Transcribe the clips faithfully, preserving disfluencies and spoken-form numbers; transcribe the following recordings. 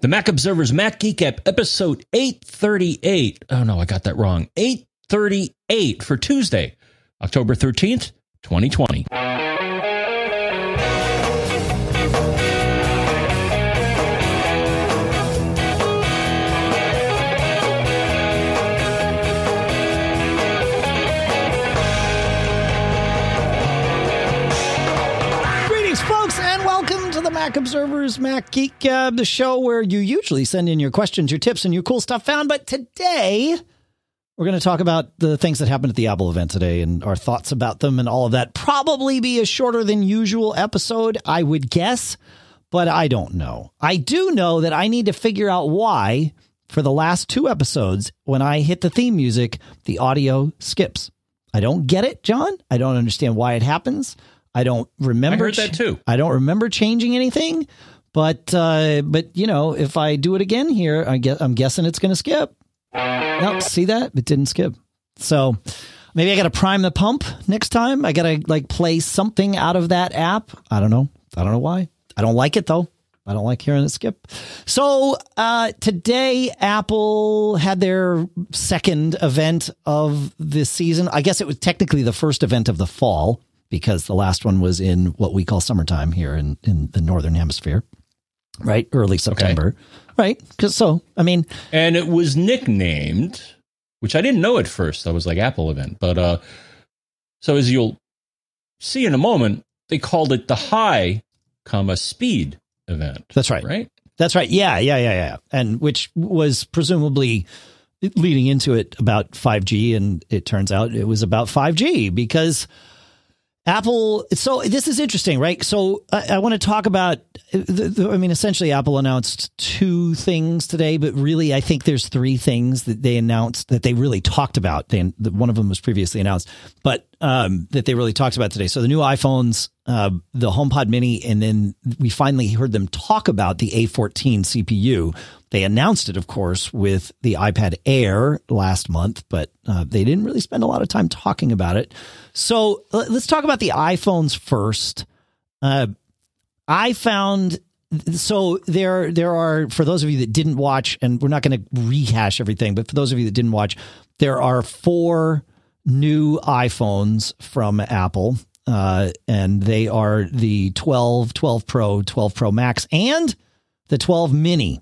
The Mac Observer's Mac Geek app, episode eight thirty-eight. Oh, no, I got that wrong. eight thirty-eight for Tuesday, October thirteenth, twenty twenty. Mac Observer's Mac Geek Gab, the show where you usually send in your questions, your tips, and your cool stuff found. But today, we're going to talk about the things that happened at the Apple event today and our thoughts about them and all of that. Probably be a shorter than usual episode, I would guess, but I don't know. I do know that I need to figure out why, for the last two episodes, when I hit the theme music, the audio skips. I don't get it, John. I don't understand why it happens. I don't remember. I heard that too. I don't remember changing anything, but uh, but you know, if I do it again here, I guess, I'm guessing it's going to skip. Nope, see that? It didn't skip. So maybe I got to prime the pump next time. I got to like play something out of that app. I don't know. I don't know why. I don't like it though. I don't like hearing it skip. So uh, today, Apple had their second event of this season. I guess it was technically the first event of the fall, because the last one was in what we call summertime here in, in the Northern Hemisphere, right? Early September, okay. Right? Because so, I mean... And it was nicknamed, which I didn't know at first. I was like, Apple event. But uh, so as you'll see in a moment, they called it the high, comma, speed event. That's right. Right? That's right. Yeah, yeah, yeah, yeah. And which was presumably... leading into it about five G, and it turns out it was about five G because... Apple, so this is interesting, right? So I, I want to talk about, the, the, I mean, essentially Apple announced two things today, but really I think there's three things that they announced that they really talked about. They, the, one of them was previously announced, but um, that they really talked about today. So the new iPhones, uh, the HomePod mini, and then we finally heard them talk about the A fourteen C P U. They announced it, of course, with the iPad Air last month, but uh, they didn't really spend a lot of time talking about it. So let's talk about the iPhones first. Uh, I found, so there, there are, for those of you that didn't watch, and we're not going to rehash everything, but for those of you that didn't watch, there are four new iPhones from Apple, uh, and they are the twelve, twelve Pro, twelve Pro Max, and the twelve Mini,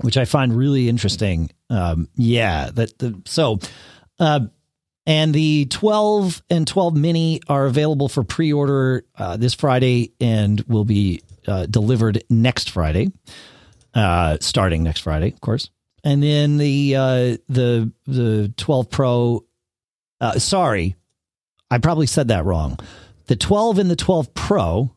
which I find really interesting. Um, yeah, that the so, uh, and the twelve and twelve Mini are available for pre-order uh, this Friday and will be uh, delivered next Friday, uh, starting next Friday, of course. And then the uh, the the twelve Pro. Uh, sorry, I probably said that wrong. The twelve and the twelve Pro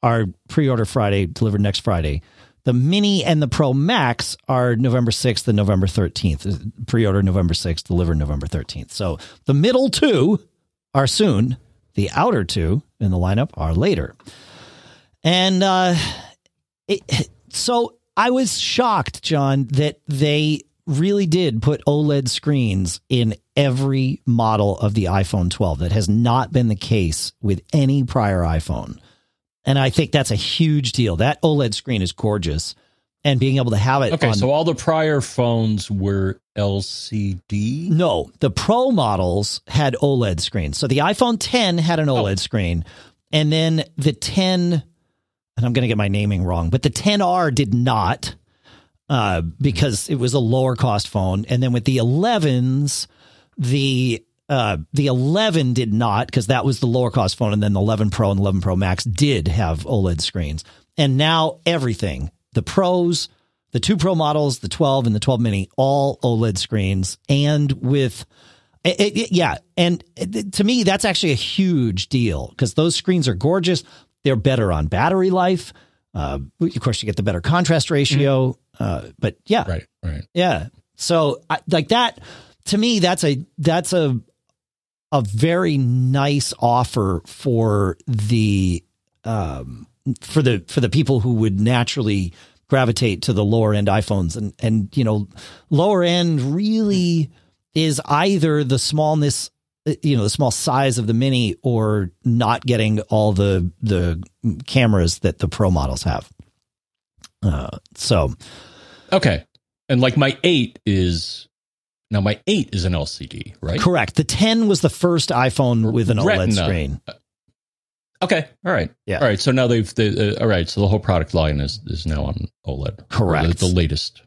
are pre-order Friday, delivered next Friday. The Mini and the Pro Max are November sixth and November thirteenth. Pre-order November sixth, deliver November thirteenth. So the middle two are soon. The outer two in the lineup are later. And uh, it, so I was shocked, John, that they really did put OLED screens in every model of the iPhone twelve. That has not been the case with any prior iPhone. And I think that's a huge deal. That OLED screen is gorgeous. And being able to have it. Okay, on, so all the prior phones were L C D? No, the Pro models had OLED screens. So the iPhone ten had an OLED oh. screen. And then the ten, and I'm going to get my naming wrong, but the ten R did not uh, because it was a lower cost phone. And then with the elevens, the... Uh, the eleven did not, because that was the lower cost phone. And then the eleven Pro and eleven Pro Max did have OLED screens. And now everything, the Pros, the two Pro models, the twelve and the twelve Mini, all OLED screens. And with, it, it, yeah. And it, to me, that's actually a huge deal because those screens are gorgeous. They're better on battery life. Uh, of course, you get the better contrast ratio. Mm-hmm. Uh, but yeah. Right, right. Yeah. So I, like that, to me, that's a, that's a, a very nice offer for the um, for the for the people who would naturally gravitate to the lower end iPhones, and and you know, lower end really is either the smallness, you know, the small size of the Mini, or not getting all the the cameras that the Pro models have. Uh, So, okay. And like my eight is now my eight is an L C D, right? Correct. The ten was the first iPhone with an Retina. OLED screen. Okay. All right. Yeah. All right. So now they've, they, uh, all right. So the whole product line is, is now on OLED. Correct. The, the latest.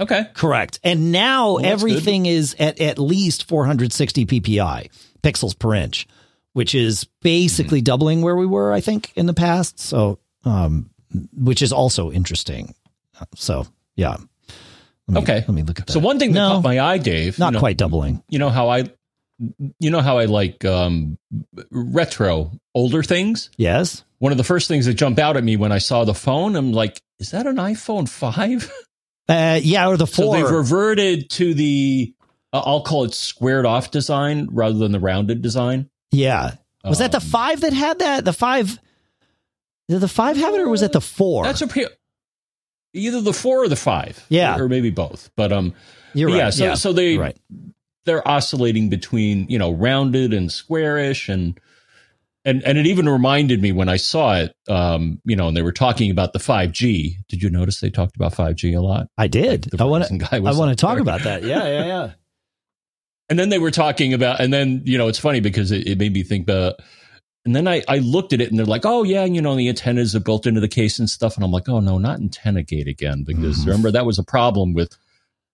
Okay. Correct. And now well, everything good. is at, at least four hundred sixty P P I, pixels per inch, which is basically mm-hmm. doubling where we were, I think, in the past. So, um, which is also interesting. So, yeah. Let me, okay. Let me look at that. So one thing that no, caught my eye, Dave. Not you know, quite doubling. You know how I... You know how I like um, retro, older things? Yes. One of the first things that jumped out at me when I saw the phone, I'm like, is that an iPhone five? Uh, yeah, or the four. So they've reverted to the, uh, I'll call it squared off design rather than the rounded design. Yeah. Was um, that the five that had that? The five, did the five have it or was it the four? That's a pre- either the four or the five. Yeah. Or, or maybe both. But um, you're right. Yeah, so, yeah. so they... You're right. They're oscillating between, you know, rounded and squarish. And, and, and it even reminded me when I saw it, um, you know, and they were talking about the five G. Did you notice they talked about five G a lot? I did. Like I want to, I want to talk there. about that. Yeah. Yeah. Yeah. And then they were talking about, and then, you know, it's funny because it, it made me think about, and then I, I looked at it and they're like, oh yeah. You know, the antennas are built into the case and stuff. And I'm like, oh no, not antenna gate again, because mm-hmm. remember that was a problem with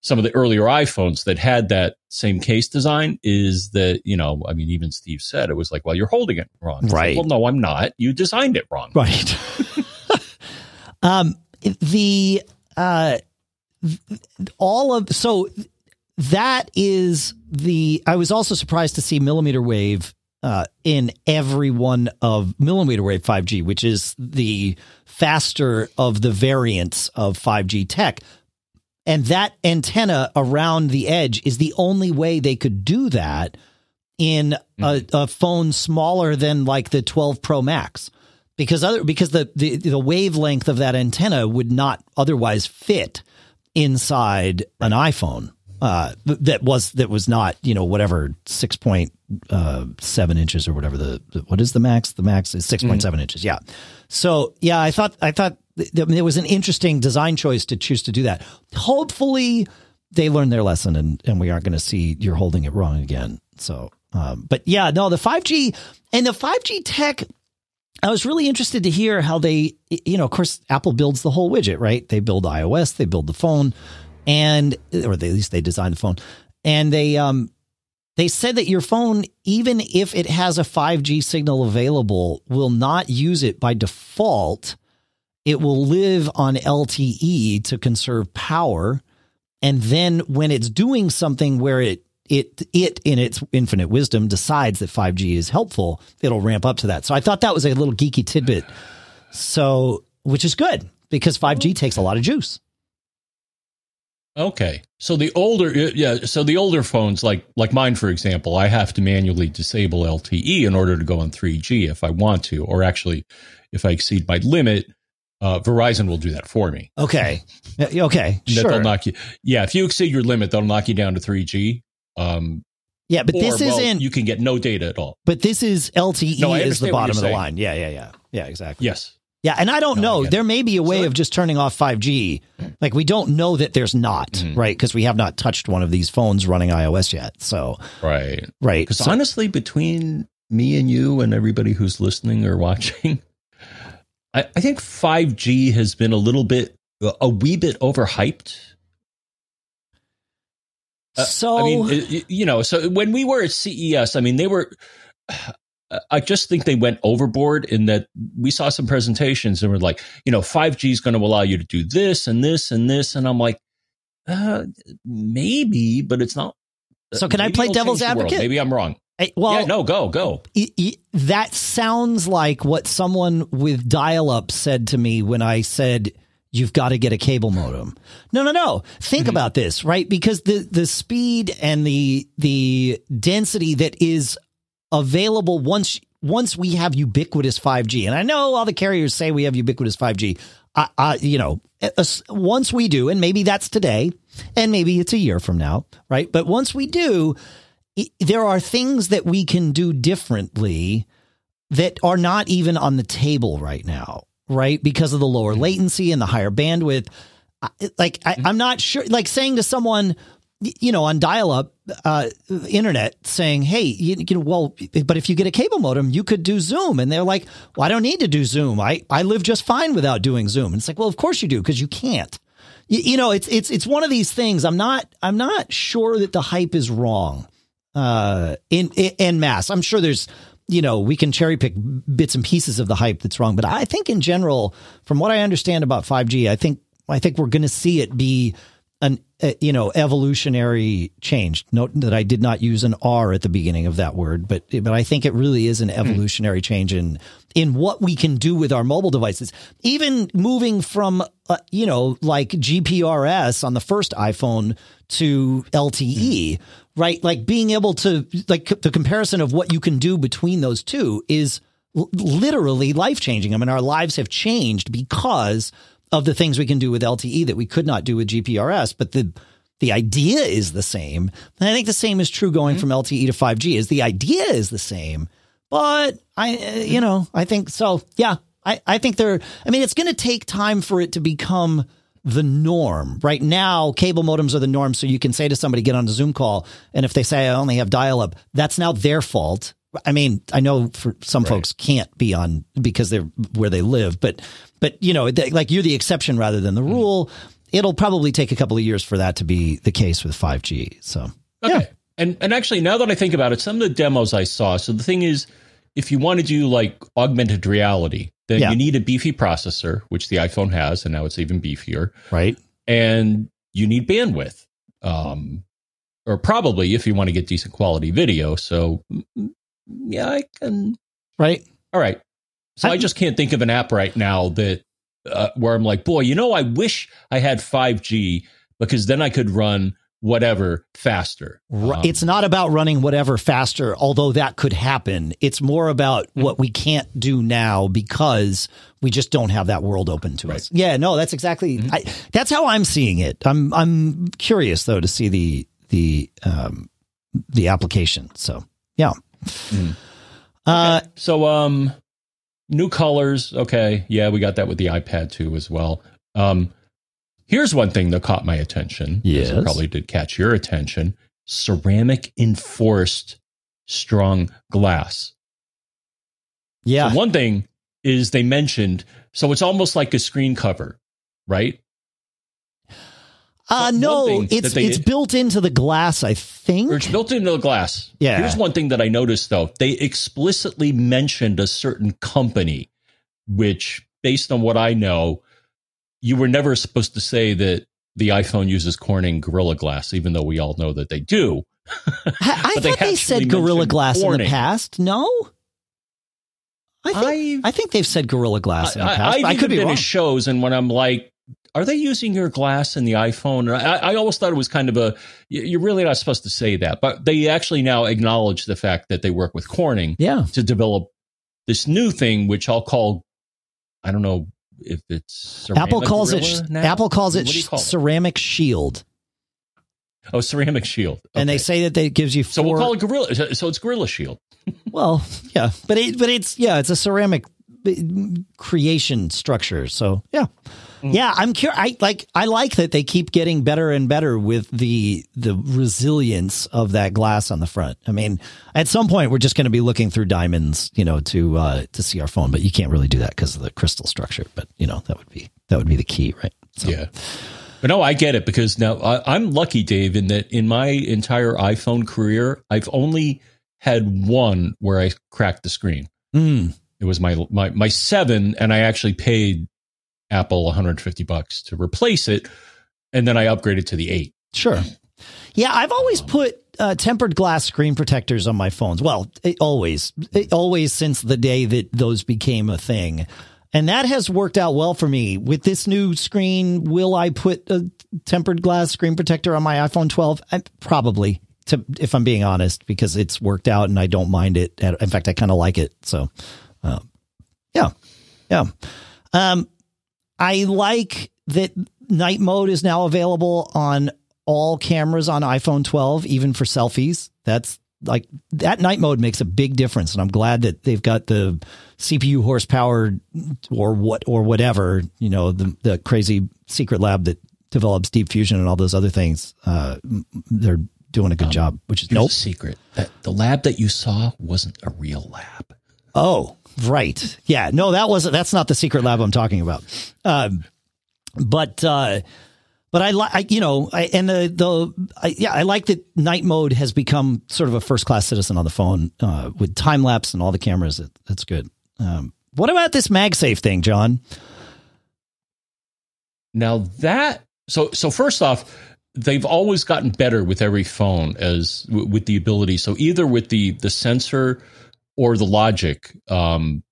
some of the earlier iPhones that had that same case design, is that, you know, I mean, even Steve said it was like, well, you're holding it wrong. It's right. Like, well, no, I'm not. You designed it wrong. Right. um, the, uh, all of, so that is the, I was also surprised to see millimeter wave, uh, in every one of millimeter wave five G, which is the faster of the variants of five G tech. And that antenna around the edge is the only way they could do that in a, a phone smaller than like the twelve Pro Max, because other because the, the, the wavelength of that antenna would not otherwise fit inside an iPhone uh, that was that was not, you know, whatever six point seven inches or whatever the, the what is the max? The max is six point seven mm-hmm. inches. Yeah. So, yeah, I thought I thought. It was an interesting design choice to choose to do that. Hopefully they learned their lesson and, and we aren't going to see you're holding it wrong again. So, um, but yeah, no, the five G and the five G tech, I was really interested to hear how they, you know, of course, Apple builds the whole widget, right? They build iOS, they build the phone and, or they, at least they design the phone and they, um, they said that your phone, even if it has a five G signal available, will not use it by default. It will live on L T E to conserve power. And then when it's doing something where it, it, it in its infinite wisdom decides that five G is helpful, it'll ramp up to that. So I thought that was a little geeky tidbit. So, which is good because five G takes a lot of juice. Okay. So the older, yeah. So the older phones, like, like mine, for example, I have to manually disable L T E in order to go on three G if I want to, or actually if I exceed my limit, Uh, Verizon will do that for me. Okay. Okay. Sure. They'll knock you. Yeah. If you exceed your limit, they'll knock you down to three G. Um, yeah, but or, this isn't. Well, you can get no data at all. But this is L T E no, is the bottom of the line. Yeah. Yeah. Yeah. Yeah. Exactly. Yes. Yeah. And I don't no, know. I there may be a way so, of just turning off five G. Like we don't know that there's not, mm-hmm. right? Because we have not touched one of these phones running iOS yet. So. Right. Right. Because so, honestly, between me and you and everybody who's listening or watching, I think five G has been a little bit, a wee bit overhyped. So, uh, I mean, you know, so when we were at C E S, I mean, they were, I just think they went overboard in that we saw some presentations and were like, you know, five G is going to allow you to do this and this and this. And I'm like, uh, maybe, but it's not. So can I play devil's advocate? Maybe I'm wrong. Well, yeah, no, go, go. It, it, that sounds like what someone with dial-up said to me when I said, you've got to get a cable modem. No, no, no. Think mm-hmm. about this, right? Because the, the speed and the the density that is available once once we have ubiquitous five G, and I know all the carriers say we have ubiquitous five G, I, I, you know, once we do, and maybe that's today, and maybe it's a year from now, right? But once we do... there are things that we can do differently that are not even on the table right now, right? Because of the lower latency and the higher bandwidth. like, I, I'm not sure, like saying to someone, you know, on dial-up uh, internet saying, hey, you, you know, well, but if you get a cable modem, you could do Zoom. And they're like, well, I don't need to do Zoom. I, I live just fine without doing Zoom. And it's like, well, of course you do, because you can't. You, you know, it's it's it's one of these things. I'm not I'm not sure that the hype is wrong uh, in, in en masse. I'm sure there's, you know, we can cherry pick bits and pieces of the hype that's wrong. But I think in general, from what I understand about five G, I think I think we're going to see it be an uh, you know, evolutionary change. Note that I did not use an R at the beginning of that word, but but I think it really is an evolutionary mm. change in in what we can do with our mobile devices. Even moving from uh, you know, like G P R S on the first iPhone to L T E, mm. right? Like being able to, like c- the comparison of what you can do between those two is l- literally life changing. I mean, our lives have changed because of the things we can do with L T E that we could not do with G P R S, but the the idea is the same. And I think the same is true going mm-hmm. from L T E to five G. Is the idea is the same, but I, uh, you know, I think so. Yeah, I, I think they're. I mean, it's going to take time for it to become the norm. Right now, cable modems are the norm, so you can say to somebody, "Get on a Zoom call," and if they say, "I only have dial-up," that's now their fault. I mean, I know for some right. folks can't be on because they're where they live, but, but you know, they, like you're the exception rather than the rule. Mm-hmm. It'll probably take a couple of years for that to be the case with five G. So, okay. Yeah. And, and actually, now that I think about it, some of the demos I saw. So the thing is, if you want to do like augmented reality, then yeah. you need a beefy processor, which the iPhone has, and now it's even beefier. Right. And you need bandwidth, um, or probably if you want to get decent quality video. So yeah, I can. Right. All right. So I, I just can't think of an app right now that uh, where I'm like, boy, you know, I wish I had five G because then I could run whatever faster. Um, it's not about running whatever faster, although that could happen. It's more about mm-hmm. what we can't do now because we just don't have that world open to right. us. Yeah, no, that's exactly. Mm-hmm. I, that's how I'm seeing it. I'm I'm curious, though, to see the the um, the application. So, yeah. Mm. Uh, okay. So, um, new colors. Okay. Yeah. We got that with the iPad too, as well. Um, here's one thing that caught my attention. Yes. It probably did catch your attention. Ceramic enforced strong glass. Yeah. So one thing is they mentioned, so it's almost like a screen cover, right? Uh, no, it's they, it's built into the glass, I think. Or it's built into the glass. Yeah. Here's one thing that I noticed, though. They explicitly mentioned a certain company, which, based on what I know, you were never supposed to say that the iPhone uses Corning Gorilla Glass, even though we all know that they do. I thought they, they said Gorilla Glass Corning. in the past. No? I think, I think they've said Gorilla Glass I, in the past. I, I've I could even be been wrong. To shows, and when I'm like, are they using your glass in the iPhone? I, I always thought it was kind of a, you're really not supposed to say that, but they actually now acknowledge the fact that they work with Corning yeah. to develop this new thing, which I'll call, I don't know if it's Apple calls it, now? Apple calls it call ceramic it? shield. Oh, ceramic shield. Okay. And they say that they gives you four. So we'll call it Gorilla. So it's Gorilla Shield. Well, yeah, but it, but it's, yeah, it's a ceramic creation structure. So yeah. Yeah, I'm curious. I like I like that they keep getting better and better with the the resilience of that glass on the front. I mean, at some point we're just going to be looking through diamonds, you know, to uh, to see our phone, but you can't really do that because of the crystal structure. But you know, that would be that would be the key, right? So. Yeah. But no, I get it because now I, I'm lucky, Dave, in that in my entire iPhone career, I've only had one where I cracked the screen. Mm. It was my my my seven, and I actually paid Apple one hundred fifty bucks to replace it, and then I upgraded to the eight. Sure. Yeah, I've always put uh, tempered glass screen protectors on my phones. Well, it always, it always since the day that those became a thing. And that has worked out well for me. With this new screen, will I put a tempered glass screen protector on my iPhone twelve? I, probably, to, if I'm being honest, because it's worked out and I don't mind it. In fact, I kind of like it. So, uh, yeah, yeah. Um, I like that night mode is now available on all cameras on iPhone twelve, even for selfies. That's like that night mode makes a big difference. And I'm glad that they've got the C P U horsepower or what or whatever, you know, the, the crazy secret lab that develops Deep Fusion and all those other things, uh, they're doing a good um, job, which is no nope. secret. That the lab that you saw wasn't a real lab. Oh, right. Yeah. No, that wasn't, that's not the secret lab I'm talking about. Um, but, uh, But I like, you know, I, and the, the, I, yeah, I like that night mode has become sort of a first class citizen on the phone, uh, with time lapse and all the cameras. It, that's good. Um, what about this MagSafe thing, John? Now that, so, so first off, they've always gotten better with every phone as w- with the ability. So either with the, the sensor or the logic, um,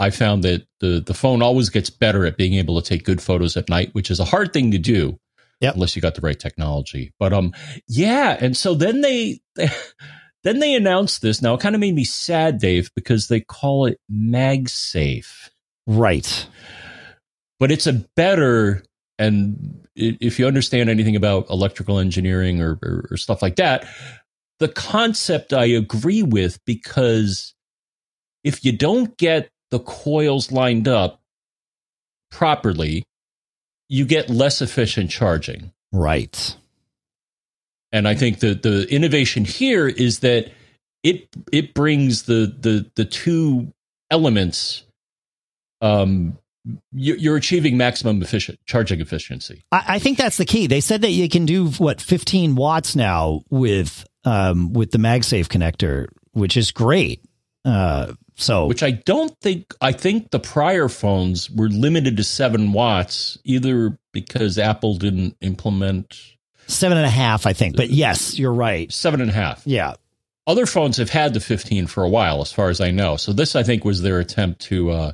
I found that the, the phone always gets better at being able to take good photos at night, which is a hard thing to do. Yep. Unless you got the right technology. But um, yeah, and so then they, they then they announced this. Now it kind of made me sad, Dave, because they call it MagSafe, right? But it's a better, and if you understand anything about electrical engineering or, or, or stuff like that, the concept I agree with, because if you don't get the coils lined up properly, you get less efficient charging. Right. And I think that the innovation here is that it it brings the the the two elements. Um, you, you're achieving maximum efficient charging efficiency. I, I think that's the key. They said that you can do what fifteen watts now with um with the MagSafe connector, which is great. Uh, so which I don't think I think the prior phones were limited to seven watts, either because Apple didn't implement seven and a half, I think. But yes, you're right. Seven and a half. Yeah. Other phones have had the fifteen for a while, as far as I know. So this, I think, was their attempt to uh,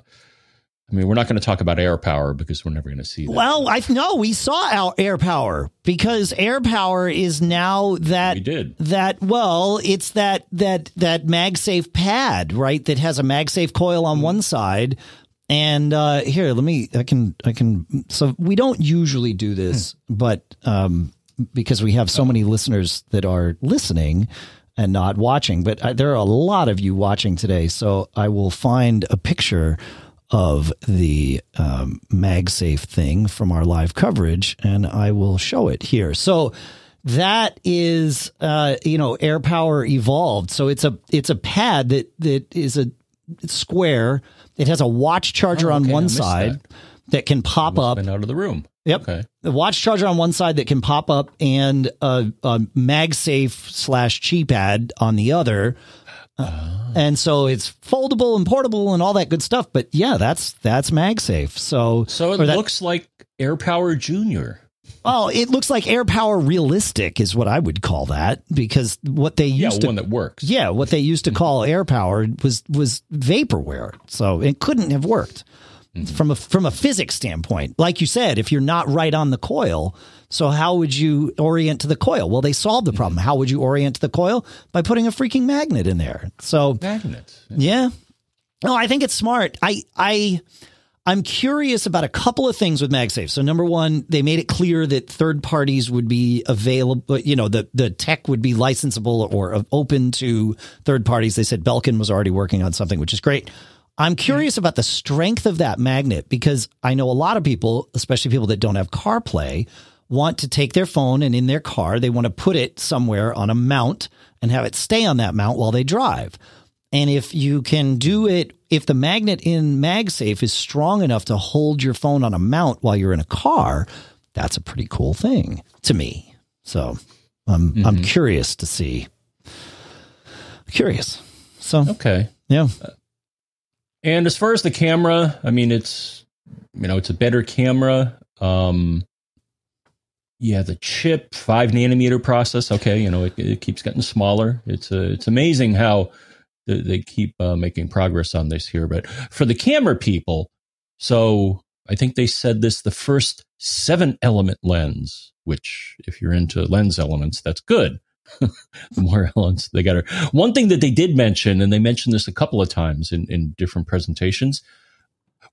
I mean, we're not going to talk about air power because we're never going to see that. Well, I no, we saw our air power, because air power is now that we did that. Well, it's that that that MagSafe pad, right? That has a MagSafe coil on mm. one side. And uh, here, let me I can I can. So we don't usually do this, mm. but um, because we have so oh. many listeners that are listening and not watching. But I, there are a lot of you watching today. So I will find a picture of the um, MagSafe thing from our live coverage, and I will show it here. So that is, uh, you know, air power evolved. So it's a it's a pad that that is a square. It has a watch charger oh, okay. on one side that. that can pop up out of the room. Yep, okay. The watch charger on one side that can pop up, and a, a MagSafe slash Qpad on the other. Uh, and so it's foldable and portable and all that good stuff. But yeah, that's that's MagSafe. So so it that, looks like Air Power Junior. Oh, it looks like Air Power Realistic is what I would call that, because what they used yeah, to one that works. Yeah, what they used to call Air Power was was vaporware. So it couldn't have worked mm-hmm. from a from a physics standpoint. Like you said, if you're not right on the coil. So how would you orient to the coil? Well, they solved the problem. How would you orient to the coil? By putting a freaking magnet in there. So magnets. Yeah. No, I think it's smart. I I I'm curious about a couple of things with MagSafe. So number one, they made it clear that third parties would be available, you know, the the tech would be licensable or open to third parties. They said Belkin was already working on something, which is great. I'm curious about the strength of that magnet, because I know a lot of people, especially people that don't have CarPlay, want to take their phone and in their car, they want to put it somewhere on a mount and have it stay on that mount while they drive. And if you can do it, if the magnet in MagSafe is strong enough to hold your phone on a mount while you're in a car, that's a pretty cool thing to me. So I'm, mm-hmm. I'm curious to see. Curious. So, okay. Yeah. And as far as the camera, I mean, it's, you know, it's a better camera. Um, Yeah, the chip, five nanometer process. Okay, you know, it, it keeps getting smaller. It's uh, it's amazing how th- they keep uh, making progress on this here. But for the camera people, so I think they said this, the first seven element lens, which if you're into lens elements, that's good. The more elements they got. One thing that they did mention, and they mentioned this a couple of times in, in different presentations,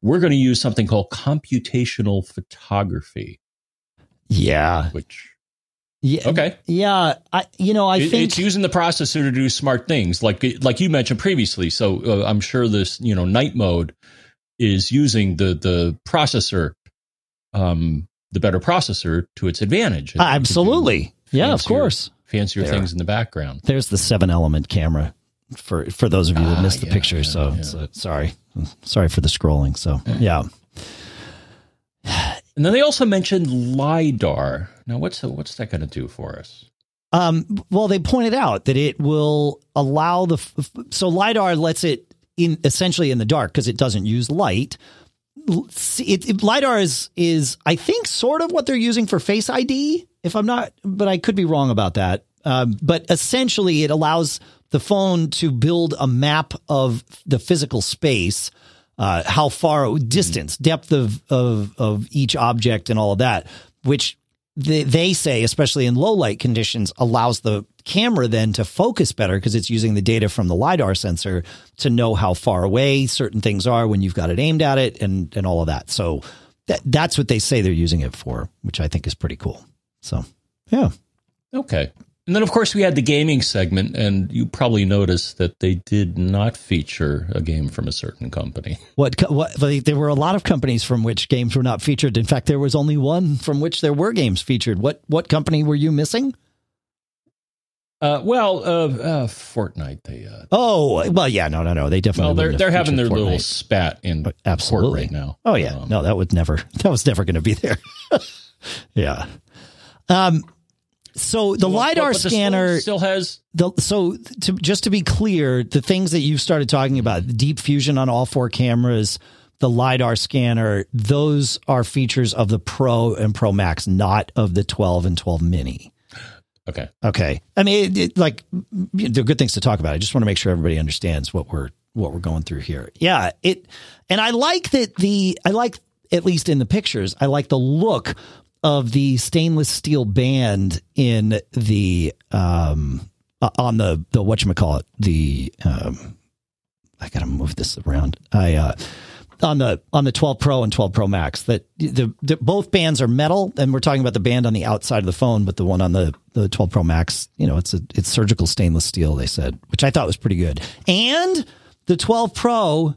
we're going to use something called computational photography. Yeah. Which, yeah. Okay. Yeah. I, you know, I it, think it's using the processor to do smart things like, like you mentioned previously. So uh, I'm sure this, you know, night mode is using the, the processor, um, the better processor to its advantage. Uh, absolutely. Yeah, fancier, of course. Fancier there. Things in the background. There's the seven element camera for for those of you that ah, missed the yeah, picture. Yeah, so, yeah. so sorry. Sorry for the scrolling. So yeah. And then they also mentioned LiDAR. Now, what's what's that going to do for us? Um, well, they pointed out that it will allow the f- so LiDAR lets it in essentially in the dark because it doesn't use light. It, it, LiDAR is is I think sort of what they're using for Face I D, if I'm not, but I could be wrong about that. Um, but essentially, it allows the phone to build a map of the physical space. Uh, how far distance, depth of, of, of each object and all of that, which they, they say, especially in low light conditions, allows the camera then to focus better because it's using the data from the LiDAR sensor to know how far away certain things are when you've got it aimed at it and, and all of that. So that, that's what they say they're using it for, which I think is pretty cool. So, yeah. Okay. And then, of course, we had the gaming segment, and you probably noticed that they did not feature a game from a certain company. What? What? There were a lot of companies from which games were not featured. In fact, there was only one from which there were games featured. What? What company were you missing? Uh, well, uh, uh, Fortnite. They. Uh, oh, well, yeah, no, no, no. They definitely. Well, they're they're having their Fortnite. Little spat in absolutely. Court right now. Oh yeah, um, no, that was never. That was never going to be there. Yeah. Um. So the so, LiDAR scanner still has the so to just to be clear, the things that you've started talking about, the Deep Fusion on all four cameras, the LiDAR scanner, those are features of the Pro and Pro Max, not of the twelve and twelve Mini. OK. OK. I mean, it, it, like they're good things to talk about. I just want to make sure everybody understands what we're what we're going through here. Yeah, it and I like that the I like at least in the pictures, I like the look of the stainless steel band in the, um, on the, the, whatchamacallit, the, um, I gotta move this around. I, uh, on the, on the twelve Pro and twelve Pro Max that the, the, both bands are metal, and we're talking about the band on the outside of the phone, but the one on the, the twelve Pro Max, you know, it's a, it's surgical stainless steel, they said, which I thought was pretty good. And the twelve Pro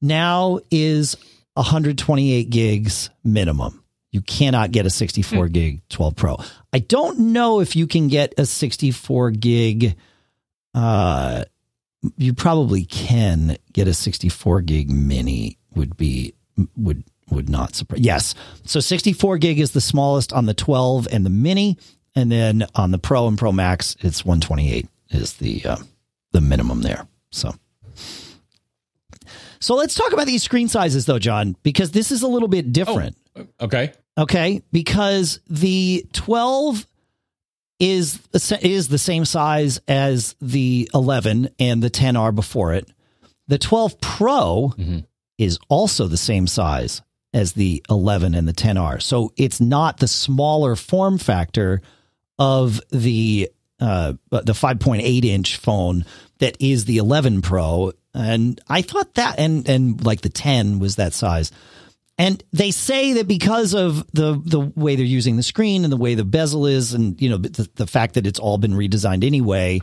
now is one hundred twenty-eight gigs minimum. You cannot get a sixty-four gig twelve Pro. I don't know if you can get a sixty-four gig. Uh, you probably can get a sixty-four gig mini would be, would, would not surprise. Yes. So sixty-four gig is the smallest on the twelve and the mini. And then on the Pro and Pro Max, it's one twenty-eight is the, uh, the minimum there. So. So let's talk about these screen sizes though, John, because this is a little bit different. Oh. Okay. Okay, because the twelve is is the same size as the eleven and the ten are before it. The twelve Pro mm-hmm. is also the same size as the eleven and the ten are. So it's not the smaller form factor of the uh, the five point eight inch phone that is the eleven Pro, and I thought that and and like the ten was that size. And they say that because of the, the way they're using the screen and the way the bezel is, and you know the, the fact that it's all been redesigned anyway,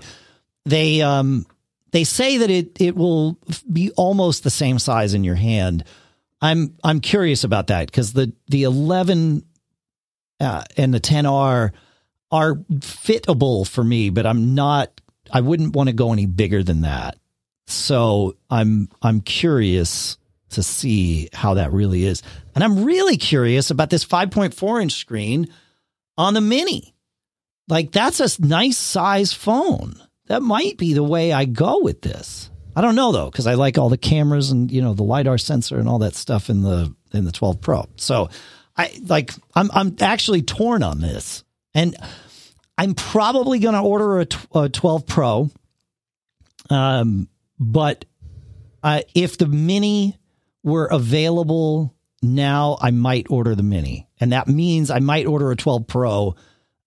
they um they say that it it will be almost the same size in your hand. I'm I'm curious about that because the the eleven uh, and the ten R are fitable for me, but I'm not. I wouldn't want to go any bigger than that. So I'm I'm curious to see how that really is. And I'm really curious about this five point four inch screen on the mini. Like that's a nice size phone. That might be the way I go with this. I don't know though, because I like all the cameras and you know the LiDAR sensor and all that stuff in the in the twelve Pro. So I like I'm I'm actually torn on this, and I'm probably going to order a, a twelve Pro. Um, but uh, if the mini were available now, I might order the mini. And that means I might order a twelve Pro.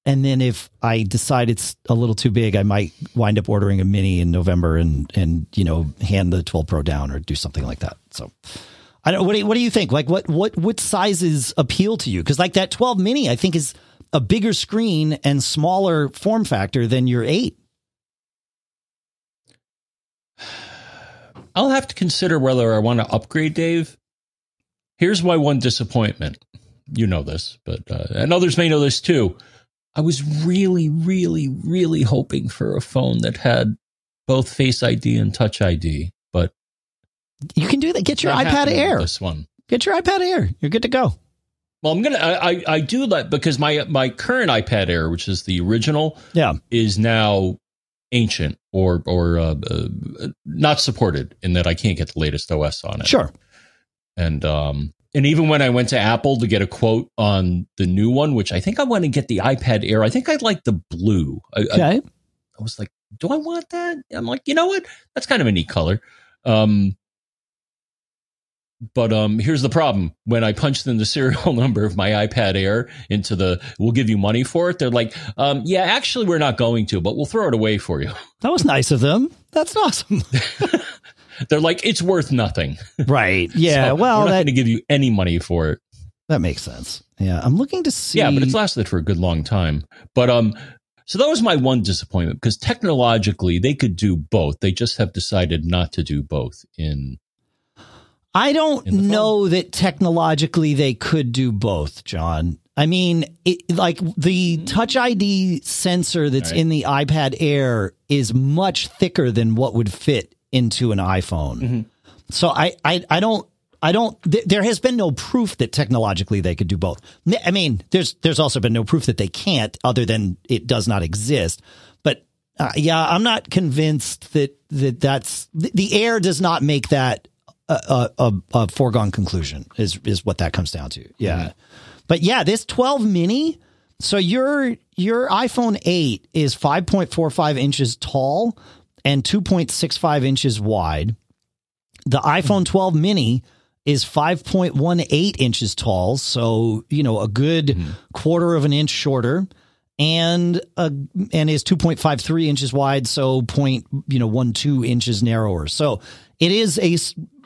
And then if I decide it's a little too big, I might wind up ordering a mini in November and, and, you know, hand the twelve Pro down or do something like that. So I don't, what do you, what do you think? Like what, what, what sizes appeal to you? Cause like that twelve mini, I think is a bigger screen and smaller form factor than your eight. I'll have to consider whether I want to upgrade, Dave. Here's my one disappointment. you know this, but uh, and others may know this too. I was really, really, really hoping for a phone that had both Face I D and Touch I D, but you can do that. Get your iPad Air. This one. Get your iPad Air. You're good to go. Well, I'm gonna. I, I I do that because my my current iPad Air, which is the original, yeah. is now ancient or or uh, uh, not supported in that I can't get the latest O S on it. Sure. And um and even when I went to Apple to get a quote on the new one, which I think I want to get the iPad Air. I think I like the blue. I, okay. I, I was like, do I want that? I'm like, you know what? That's kind of a neat color. Um. But um, here's the problem. When I punched in the serial number of my iPad Air into the, we'll give you money for it. They're like, um, yeah, actually, we're not going to, but we'll throw it away for you. That was nice of them. That's awesome. They're like, it's worth nothing. Right. Yeah. So well, we're not going to give you any money for it. That makes sense. Yeah. I'm looking to see. Yeah, but it's lasted for a good long time. But um, so that was my one disappointment because technologically they could do both. They just have decided not to do both in. I don't know that technologically they could do both, John. I mean, it, like the Touch I D sensor that's right. in the iPad Air is much thicker than what would fit into an iPhone. Mm-hmm. So I, I, I don't, I don't, th- there has been no proof that technologically they could do both. I mean, there's, there's also been no proof that they can't other than it does not exist. But uh, yeah, I'm not convinced that, that that's, th- the Air does not make that A, a, a foregone conclusion is is what that comes down to. Yeah. Mm-hmm. But yeah, this twelve mini. So your your iPhone eight is five point four five inches tall and two point six five inches wide. The iPhone twelve mini is five point one eight inches tall. So, you know, a good mm-hmm. quarter of an inch shorter and a, and is two point five three inches wide. So point, you know, one two inches narrower. So it is a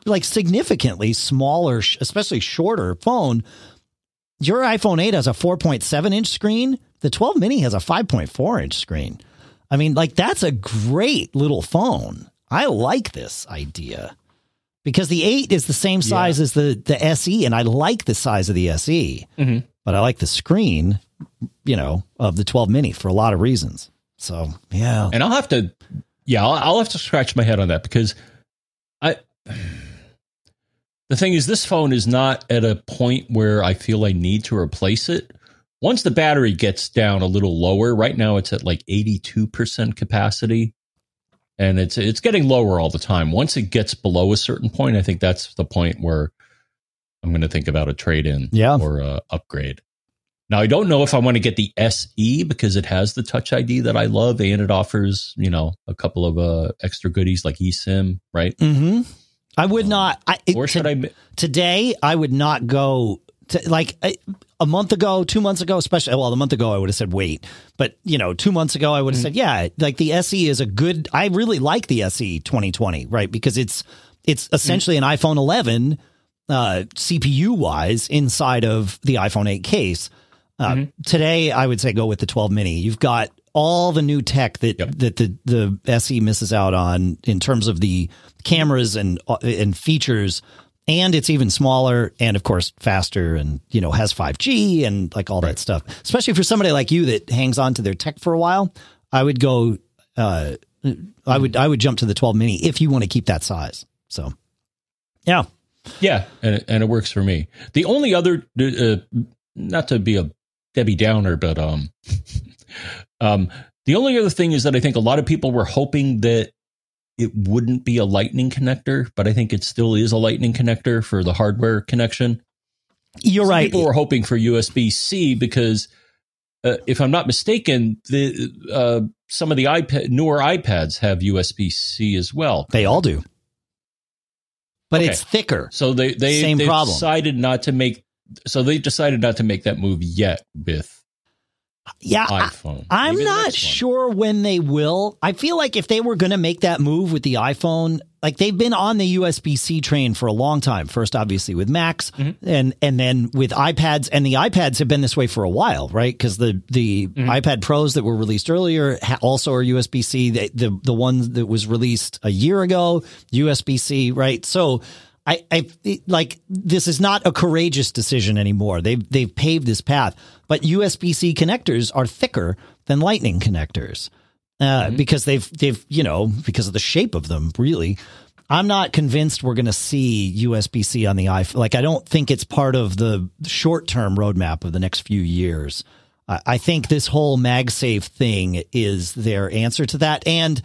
like significantly smaller, especially shorter phone. Your iPhone eight has a four point seven inch screen. The twelve mini has a five point four inch screen. I mean, like that's a great little phone. I like this idea because the eight is the same size yeah. as the, the S E. And I like the size of the S E, mm-hmm. but I like the screen, you know, of the twelve mini for a lot of reasons. So, yeah. And I'll have to, yeah, I'll, I'll have to scratch my head on that because I, the thing is, this phone is not at a point where I feel I need to replace it. Once the battery gets down a little lower, right now it's at like eighty-two percent capacity, and it's it's getting lower all the time. Once it gets below a certain point, I think that's the point where I'm going to think about a trade-in yeah. or a upgrade. Now, I don't know if I want to get the S E because it has the Touch I D that I love, and it offers, you know, a couple of uh, extra goodies like eSIM, right? Mm-hmm. I would um, not. I, or should to, I? Today, I would not go to like a, a month ago, two months ago, especially. Well, a month ago, I would have said wait, but you know, two months ago, I would have mm-hmm. said yeah. Like the S E is a good. I really like the S E twenty twenty, right? Because it's it's essentially mm-hmm. an iPhone eleven uh, C P U wise inside of the iPhone eight case. Uh, mm-hmm. Today, I would say go with the twelve mini. You've got all the new tech that yep. that the, the S E misses out on in terms of the cameras and and features, and it's even smaller and of course faster and you know has five G and like all right. that stuff. Especially for somebody like you that hangs on to their tech for a while, I would go. Uh, I would I would jump to the twelve mini if you want to keep that size. So, yeah, yeah, and it, and it works for me. The only other, uh, not to be a Debbie Downer, but um. Um, the only other thing is that I think a lot of people were hoping that it wouldn't be a lightning connector, but I think it still is a lightning connector for the hardware connection. You're so right. People were hoping for U S B C because uh, if I'm not mistaken, the uh, some of the iPad newer iPads have U S B C as well. They all do. But okay. it's thicker. So they, they, Same they problem. decided not to make so they decided not to make that move yet with Yeah, iPhone. I, I'm not sure when they will. I feel like if they were going to make that move with the iPhone, like they've been on the U S B C train for a long time. First, obviously, with Macs mm-hmm. and and then with iPads. And the iPads have been this way for a while, right? Because the, the mm-hmm. iPad Pros that were released earlier ha- also are U S B C. The, the, the one that was released a year ago, U S B C, right? So I, I like this is not a courageous decision anymore. They've they've paved this path, but U S B C connectors are thicker than Lightning connectors uh, mm-hmm. because they've they've you know because of the shape of them. Really, I'm not convinced we're going to see U S B C on the iPhone. Like, I don't think it's part of the short term roadmap of the next few years. Uh, I think this whole MagSafe thing is their answer to that, and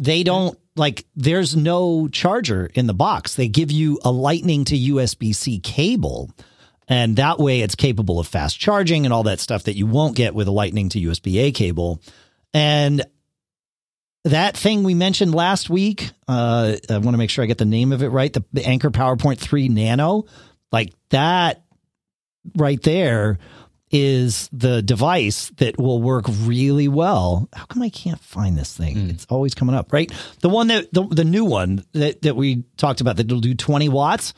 they don't. Like, there's no charger in the box. They give you a Lightning to U S B C cable, and that way it's capable of fast charging and all that stuff that you won't get with a Lightning to U S B A cable. And that thing we mentioned last week, uh, I want to make sure I get the name of it right, the, the Anker PowerPoint three Nano, like that right there is the device that will work really well. How come I can't find this thing? Mm. It's always coming up, right? The one that the, the new one that, that we talked about that'll do twenty watts.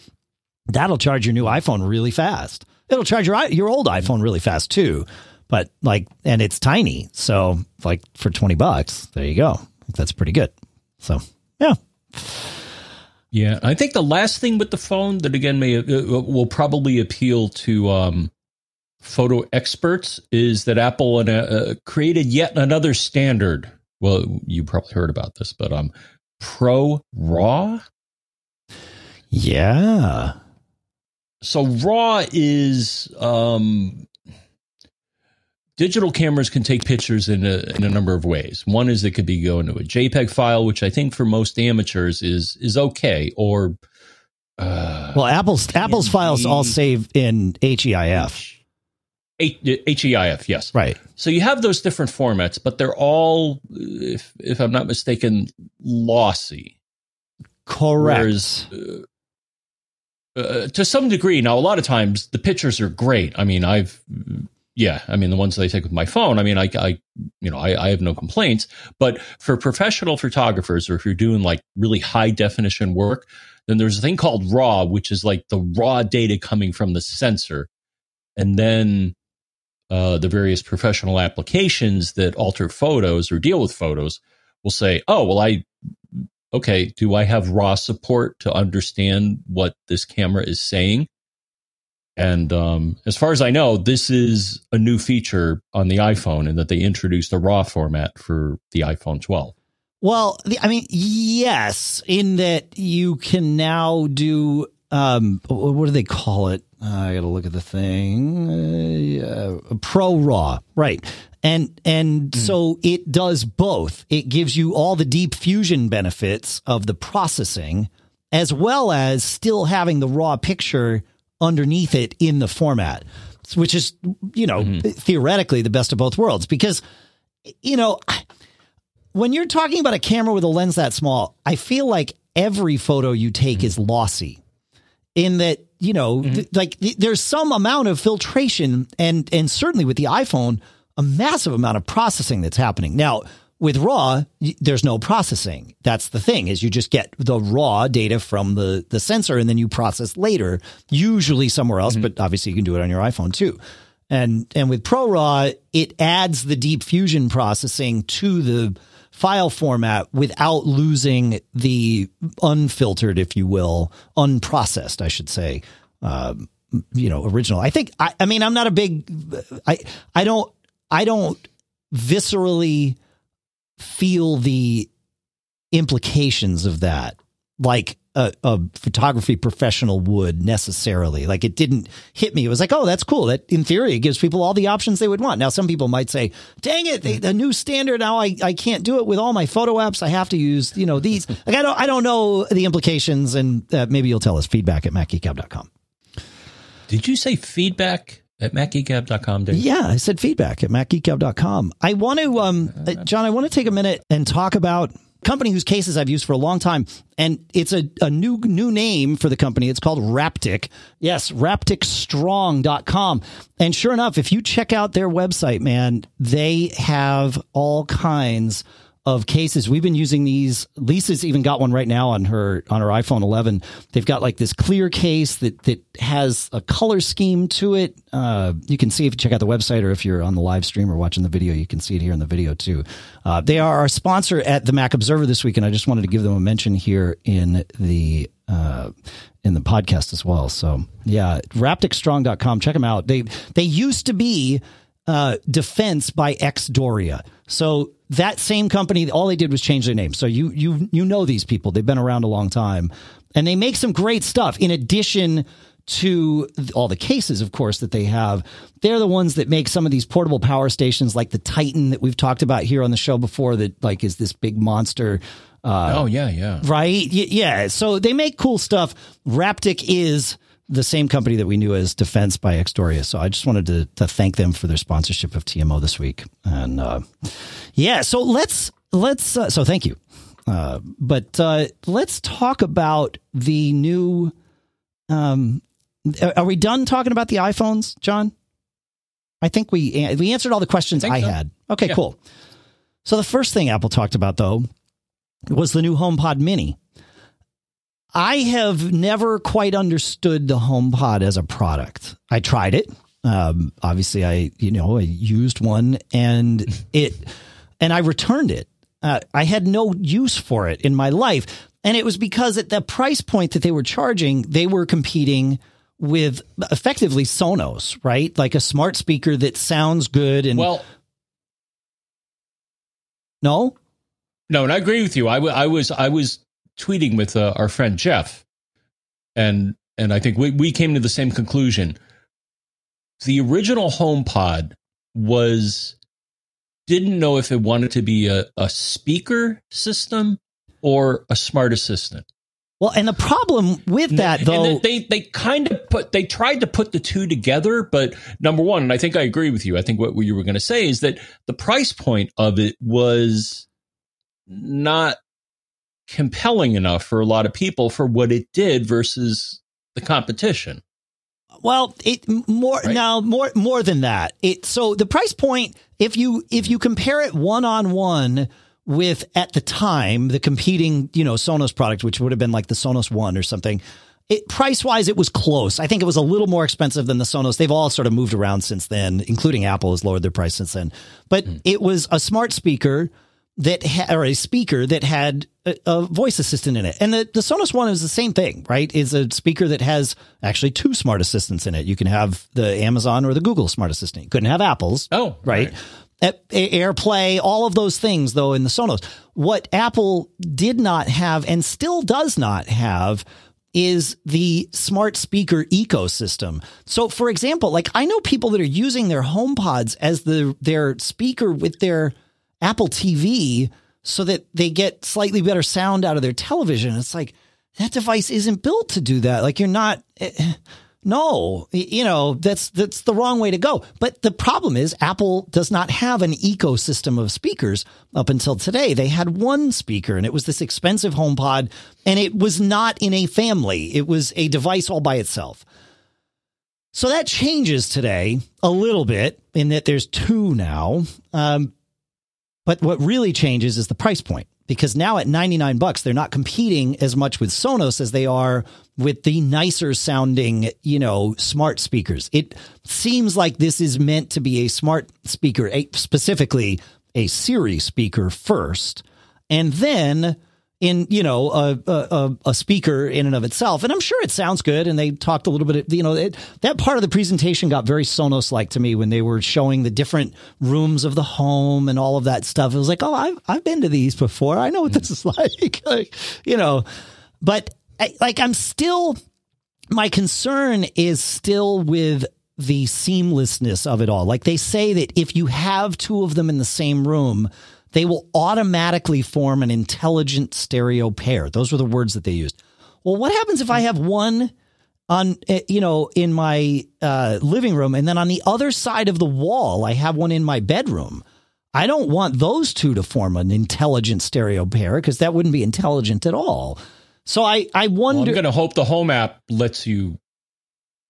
That'll charge your new iPhone really fast. It'll charge your your old iPhone really fast too. But like, and it's tiny. So like for twenty bucks, there you go. That's pretty good. So yeah. Yeah. I think the last thing with the phone that again may, uh, will probably appeal to, um, photo experts is that Apple and, uh, created yet another standard. Well, you probably heard about this, but um, Pro RAW. Yeah. So RAW is um, digital cameras can take pictures in a, in a number of ways. One is it could be go into a JPEG file, which I think for most amateurs is is okay, or uh, well, Apple's Apple's files all save in H E I F. H E I F, yes. Right. So you have those different formats, but they're all, if, if I'm not mistaken, lossy. Correct. Whereas, uh, uh, to some degree, now a lot of times the pictures are great. I mean, I've, yeah, I mean, the ones that I take with my phone, I mean, I, I you know, I, I have no complaints. But for professional photographers, or if you're doing like really high definition work, then there's a thing called RAW, which is like the raw data coming from the sensor. And then Uh, the various professional applications that alter photos or deal with photos will say, oh, well, I, okay, do I have RAW support to understand what this camera is saying? And um, as far as I know, this is a new feature on the iPhone, and that they introduced a RAW format for the iPhone twelve. Well, the, I mean, yes, in that you can now do, um, what do they call it? I got to look at the thing. Uh, yeah. Pro RAW, right. And and mm. so it does both. It gives you all the Deep Fusion benefits of the processing, as well as still having the raw picture underneath it in the format, which is, you know, mm-hmm. theoretically the best of both worlds. Because, you know, when you're talking about a camera with a lens that small, I feel like every photo you take mm-hmm. is lossy in that, you know, mm-hmm. th- like th- there's some amount of filtration and and certainly with the iPhone, a massive amount of processing that's happening. Now, with RAW, y- there's no processing. That's the thing, is you just get the raw data from the, the sensor and then you process later, usually somewhere else. Mm-hmm. But obviously you can do it on your iPhone, too. And and with Pro RAW, it adds the Deep Fusion processing to the file format without losing the unfiltered, if you will, unprocessed, I should say, um, you know, original. I think, I, I mean, I'm not a big, I, I don't, I don't viscerally feel the implications of that like a, a photography professional would necessarily. Like, it didn't hit me. It was like, oh, that's cool. That in theory, it gives people all the options they would want. Now, some people might say, dang it, they, the new standard. Now I, I can't do it with all my photo apps. I have to use, you know, these. Like, I don't, I don't know the implications. And uh, maybe you'll tell us. Feedback at Mac Geek Gab dot com. Did you say feedback at Mac Geek Gab dot com? Yeah, I said feedback at Mac Geek Gab dot com. I want to, um, uh, John, I want to take a minute and talk about company whose cases I've used for a long time, and it's a, a new new name for the company. It's called Raptic. Yes, Raptic Strong dot com. And sure enough, if you check out their website, man, they have all kinds of cases. We've been using these. Lisa's even got one right now on her on her iPhone eleven. They've got like this clear case that that has a color scheme to it. Uh, you can see if you check out the website, or if you're on the live stream or watching the video, you can see it here in the video too. Uh, they are our sponsor at the Mac Observer this week, and I just wanted to give them a mention here in the uh, in the podcast as well. So yeah, Raptic Strong dot com. Check them out. They, they used to be uh, Defense by X Doria. So that same company, all they did was change their name. So you, you, you know, these people, they've been around a long time and they make some great stuff. In addition to all the cases, of course, that they have, they're the ones that make some of these portable power stations, like the Titan that we've talked about here on the show before, that like is this big monster. Uh, oh yeah. Yeah. Right. Y- yeah. So they make cool stuff. Raptic is the same company that we knew as Defense by Extoria. So I just wanted to, to thank them for their sponsorship of T M O this week. And uh, yeah, so let's, let's, uh, so thank you. Uh, but uh, let's talk about the new, um, are we done talking about the iPhones, John? I think we we answered all the questions I, I so. had. Okay, yeah. Cool. So the first thing Apple talked about, though, was the new HomePod mini. I have never quite understood the HomePod as a product. I tried it. Um, obviously, I you know I used one and it and I returned it. Uh, I had no use for it in my life, and it was because at the price point that they were charging, they were competing with effectively Sonos, right? Like a smart speaker that sounds good. And well, no, no, and I agree with you. I, w- I was, I was tweeting with uh, our friend Jeff, and and I think we we came to the same conclusion. The original HomePod was didn't know if it wanted to be a, a speaker system or a smart assistant. Well, and the problem with that, though, they they kind of put they tried to put the two together. But number one, and I think I agree with you. I think what you were going to say is that the price point of it was not compelling enough for a lot of people for what it did versus the competition. Well, it more right? now more more than that. It so the price point, if you if you compare it one on one with, at the time, the competing, you know, Sonos product, which would have been like the Sonos One or something, it price wise, it was close. I think it was a little more expensive than the Sonos. They've all sort of moved around since then, including Apple has lowered their price since then. But mm. it was a smart speaker that ha- or a speaker that had a, a voice assistant in it. And the, the Sonos One is the same thing, right? It's a speaker that has actually two smart assistants in it. You can have the Amazon or the Google smart assistant. You couldn't have Apple's. Oh, right. right. AirPlay, all of those things, though, in the Sonos. What Apple did not have and still does not have is the smart speaker ecosystem. So, for example, like I know people that are using their HomePods as the their speaker with their Apple T V so that they get slightly better sound out of their television. It's like that device isn't built to do that. Like you're not... It, No, you know, that's that's the wrong way to go. But the problem is Apple does not have an ecosystem of speakers up until today. They had one speaker and it was this expensive HomePod and it was not in a family. It was a device all by itself. So that changes today a little bit in that there's two now. Um, but what really changes is the price point, because now at ninety-nine bucks, they're not competing as much with Sonos as they are with the nicer sounding, you know, smart speakers. It seems like this is meant to be a smart speaker, a, specifically a Siri speaker first, and then in, you know, a, a, a speaker in and of itself. And I'm sure it sounds good. And they talked a little bit, you know, it, that part of the presentation got very Sonos-like to me when they were showing the different rooms of the home and all of that stuff. It was like, oh, I've, I've been to these before. I know what this is like, like you know, but I, like I'm still, my concern is still with the seamlessness of it all. Like they say that if you have two of them in the same room, they will automatically form an intelligent stereo pair. Those were the words that they used. Well, what happens if I have one on, you know, in my uh, living room and then on the other side of the wall, I have one in my bedroom? I don't want those two to form an intelligent stereo pair because that wouldn't be intelligent at all. So I, I wonder. Well, I'm going to hope the Home app lets you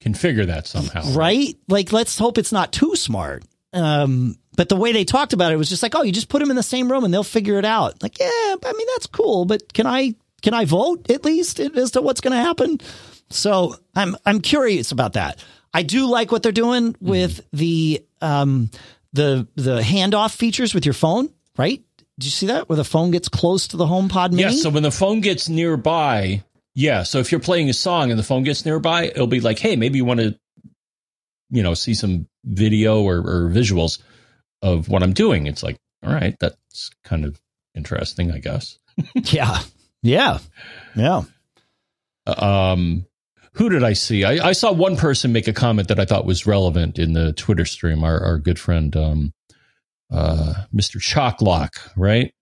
configure that somehow. Right? Like, let's hope it's not too smart. Um, But the way they talked about it was just like, oh, you just put them in the same room and they'll figure it out. Like, yeah, I mean, that's cool. But can I can I vote at least as to what's going to happen? So I'm I'm curious about that. I do like what they're doing with mm-hmm. the um, the the handoff features with your phone. Right. Did you see that where the phone gets close to the HomePod mini? Yes. Yeah, so when the phone gets nearby, Yeah. So if you're playing a song and the phone gets nearby, it'll be like, hey, maybe you want to, you know, see some video or, or visuals of what I'm doing. It's like, all right, that's kind of interesting, I guess. Yeah. Yeah. Yeah. Um, who did I see? I, I saw one person make a comment that I thought was relevant in the Twitter stream. Our, our good friend, um, uh, Mister Chalklock, right?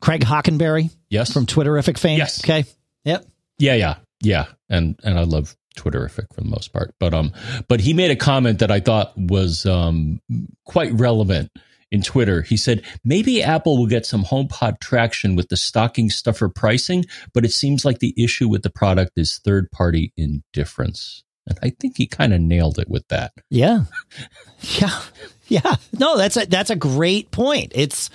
Craig Hockenberry. Yes. From Twitterific fame. Yes. Okay. Yep. Yeah. Yeah. Yeah. And, and I love Twitterific for the most part, but, um, but he made a comment that I thought was, um, quite relevant in Twitter. He said, maybe Apple will get some HomePod traction with the stocking stuffer pricing, but it seems like the issue with the product is third party indifference. And I think he kind of nailed it with that. Yeah. Yeah. Yeah. No, that's a, that's a great point. It's,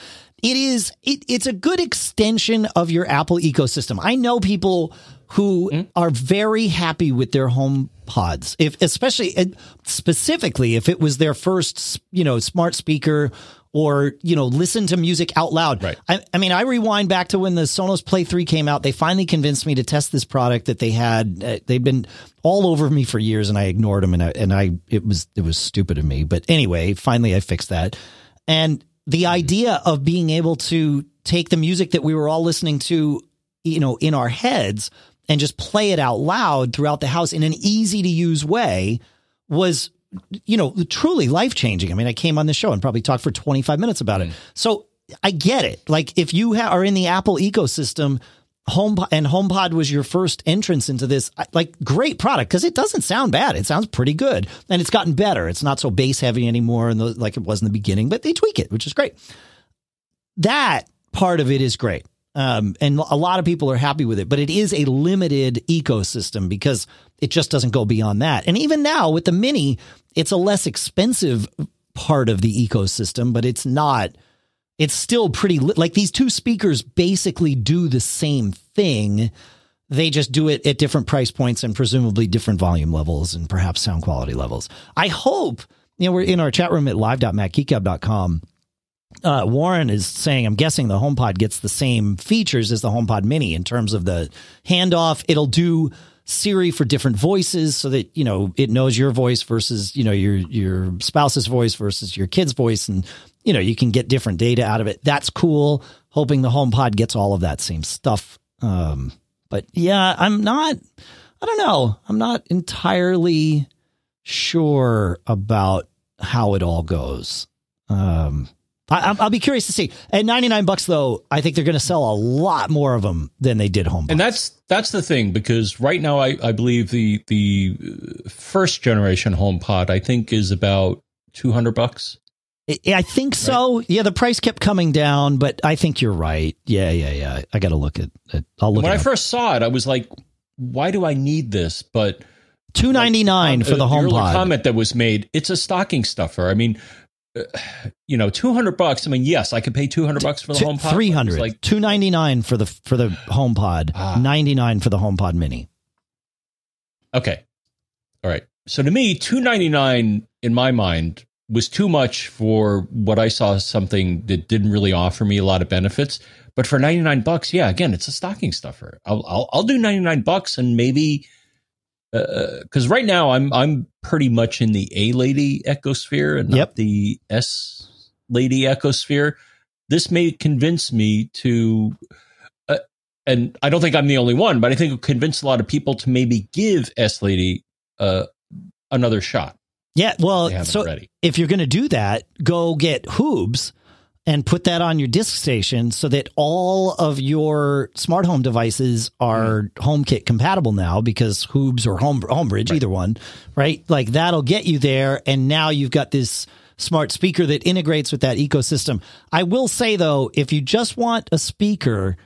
It is it, it's a good extension of your Apple ecosystem. I know people who mm-hmm. are very happy with their HomePods, if especially specifically if it was their first, you know, smart speaker or, you know, listen to music out loud. Right. I, I mean, I rewind back to when the Sonos Play three came out. They finally convinced me to test this product that they had. Uh, they've been all over me for years, and I ignored them, and I and I it was it was stupid of me. But anyway, finally I fixed that. And the idea of being able to take the music that we were all listening to, you know, in our heads and just play it out loud throughout the house in an easy to use way was, you know, truly life changing. I mean, I came on the show and probably talked for twenty-five minutes about it. So I get it. Like if you ha- are in the Apple ecosystem, Home and HomePod was your first entrance into this, like, great product, because it doesn't sound bad. It sounds pretty good, and it's gotten better. It's not so bass heavy anymore, and those, like it was in the beginning. But they tweak it, which is great. That part of it is great, um, and a lot of people are happy with it. But it is a limited ecosystem because it just doesn't go beyond that. And even now with the Mini, it's a less expensive part of the ecosystem, but it's not. It's still pretty li- like these two speakers basically do the same thing. They just do it at different price points and presumably different volume levels and perhaps sound quality levels. I hope, you know, we're in our chat room at live dot mac geek gab dot com. Uh, Warren is saying, I'm guessing the HomePod gets the same features as the HomePod Mini in terms of the handoff. It'll do Siri for different voices so that, you know, it knows your voice versus, you know, your, your spouse's voice versus your kid's voice. And, you know, you can get different data out of it. That's cool. Hoping the HomePod gets all of that same stuff. Um, but yeah, I'm not, I don't know. I'm not entirely sure about how it all goes. Um, I, I'll be curious to see. At ninety-nine bucks, though, I think they're going to sell a lot more of them than they did HomePods. And that's that's the thing, because right now, I, I believe the the first generation HomePod, I think, is about two hundred bucks. I think right? so. Yeah, the price kept coming down, but I think you're right. Yeah, yeah, yeah. I got to look at it. I'll look. When I up. first saw it, I was like, "Why do I need this?" But two ninety-nine, like, um, for the HomePod. The early comment that was made, it's a stocking stuffer. I mean. You know, two hundred bucks. I mean, yes, I could pay two hundred bucks for the HomePod. three hundred, like two ninety-nine for the for the HomePod, ah. ninety-nine for the HomePod Mini. Okay. All right. So to me, two ninety-nine in my mind was too much for what I saw, something that didn't really offer me a lot of benefits. But for ninety-nine bucks, yeah, again, it's a stocking stuffer. I'll I'll, I'll do ninety-nine bucks and maybe because uh, right now I'm I'm pretty much in the A lady ecosphere and not yep. the S lady ecosphere. This may convince me to, uh, and I don't think I'm the only one, but I think it'll convince a lot of people to maybe give S lady uh, another shot. Yeah, well, so already. If you're going to do that, go get Hoobs and put that on your disk station so that all of your smart home devices are mm-hmm. HomeKit compatible now, because Hoobs or Home Homebridge, right. either one, right? Like that'll get you there. And now you've got this smart speaker that integrates with that ecosystem. I will say, though, if you just want a speaker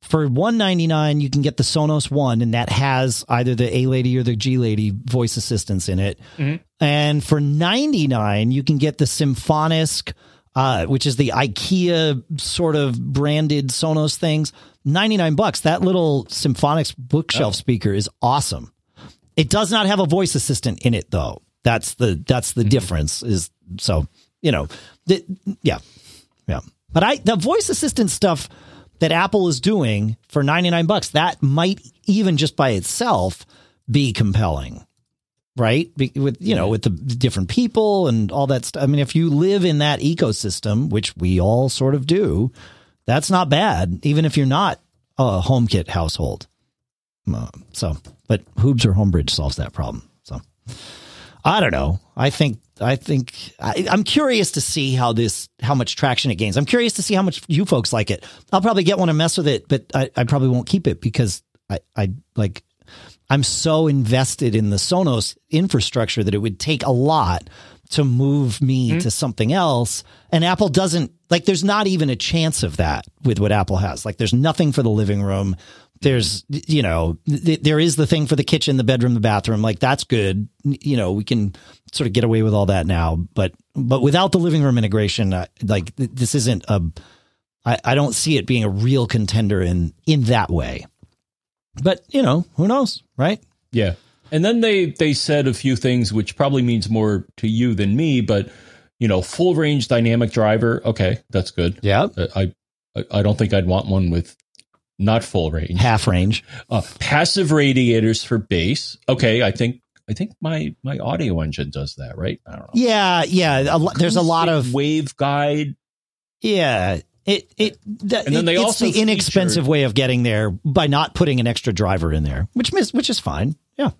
for one ninety-nine, you can get the Sonos One, and that has either the A Lady or the G Lady voice assistants in it. Mm-hmm. And for ninety-nine, you can get the Symfonisk, Uh, which is the IKEA sort of branded Sonos things. ninety-nine bucks. That little Symfonics bookshelf oh. speaker is awesome. It does not have a voice assistant in it, though. That's the that's the mm-hmm. difference. Is so, you know, the, yeah, yeah. But I the voice assistant stuff, that Apple is doing for ninety-nine bucks, that might even just by itself be compelling, right? Be, with, you know, with the different people and all that stuff. I mean, if you live in that ecosystem, which we all sort of do, that's not bad, even if you're not a HomeKit household. Um, so, but Hoobs or Homebridge solves that problem. So I don't know. I think, I think I, I'm curious to see how this, how much traction it gains. I'm curious to see how much you folks like it. I'll probably get one and mess with it, but I, I probably won't keep it because I, I like, I'm so invested in the Sonos infrastructure that it would take a lot to move me mm-hmm. to something else. And Apple doesn't, like, there's not even a chance of that with what Apple has. Like, there's nothing for the living room. There's, you know, th- there is the thing for the kitchen, the bedroom, the bathroom. Like, that's good. You know, we can sort of get away with all that now. But but without the living room integration, uh, like th- this isn't a, I, I don't see it being a real contender in in that way. But, you know, who knows, right? Yeah. And then they, they said a few things, which probably means more to you than me, but, you know, full range dynamic driver. Okay, that's good. Yeah. I, I, I don't think I'd want one with not full range. Half range. Uh, passive radiators for bass. Okay, I think I think my, my audio engine does that, right? I don't know. Yeah, yeah. A lo- there's a lot of... waveguide. Yeah. It it that, and then they it, also it's the inexpensive featured, way of getting there by not putting an extra driver in there, which is which is fine. Yeah,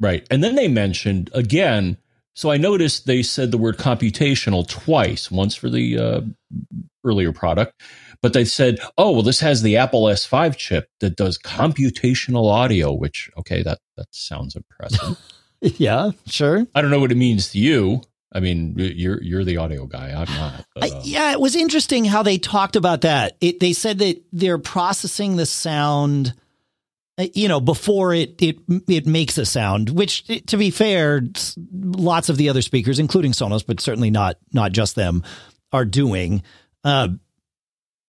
right. And then they mentioned again. So I noticed they said the word computational twice. Once for the uh, earlier product, but they said, "Oh, well, this has the Apple S five chip that does computational audio." Which okay, that that sounds impressive. Yeah, sure. I don't know what it means to you. I mean, you're you're the audio guy. I'm not. But, uh, I, yeah, it was interesting how they talked about that. It, they said that they're processing the sound, you know, before it it it makes a sound. Which, to be fair, lots of the other speakers, including Sonos, but certainly not not just them, are doing. Uh,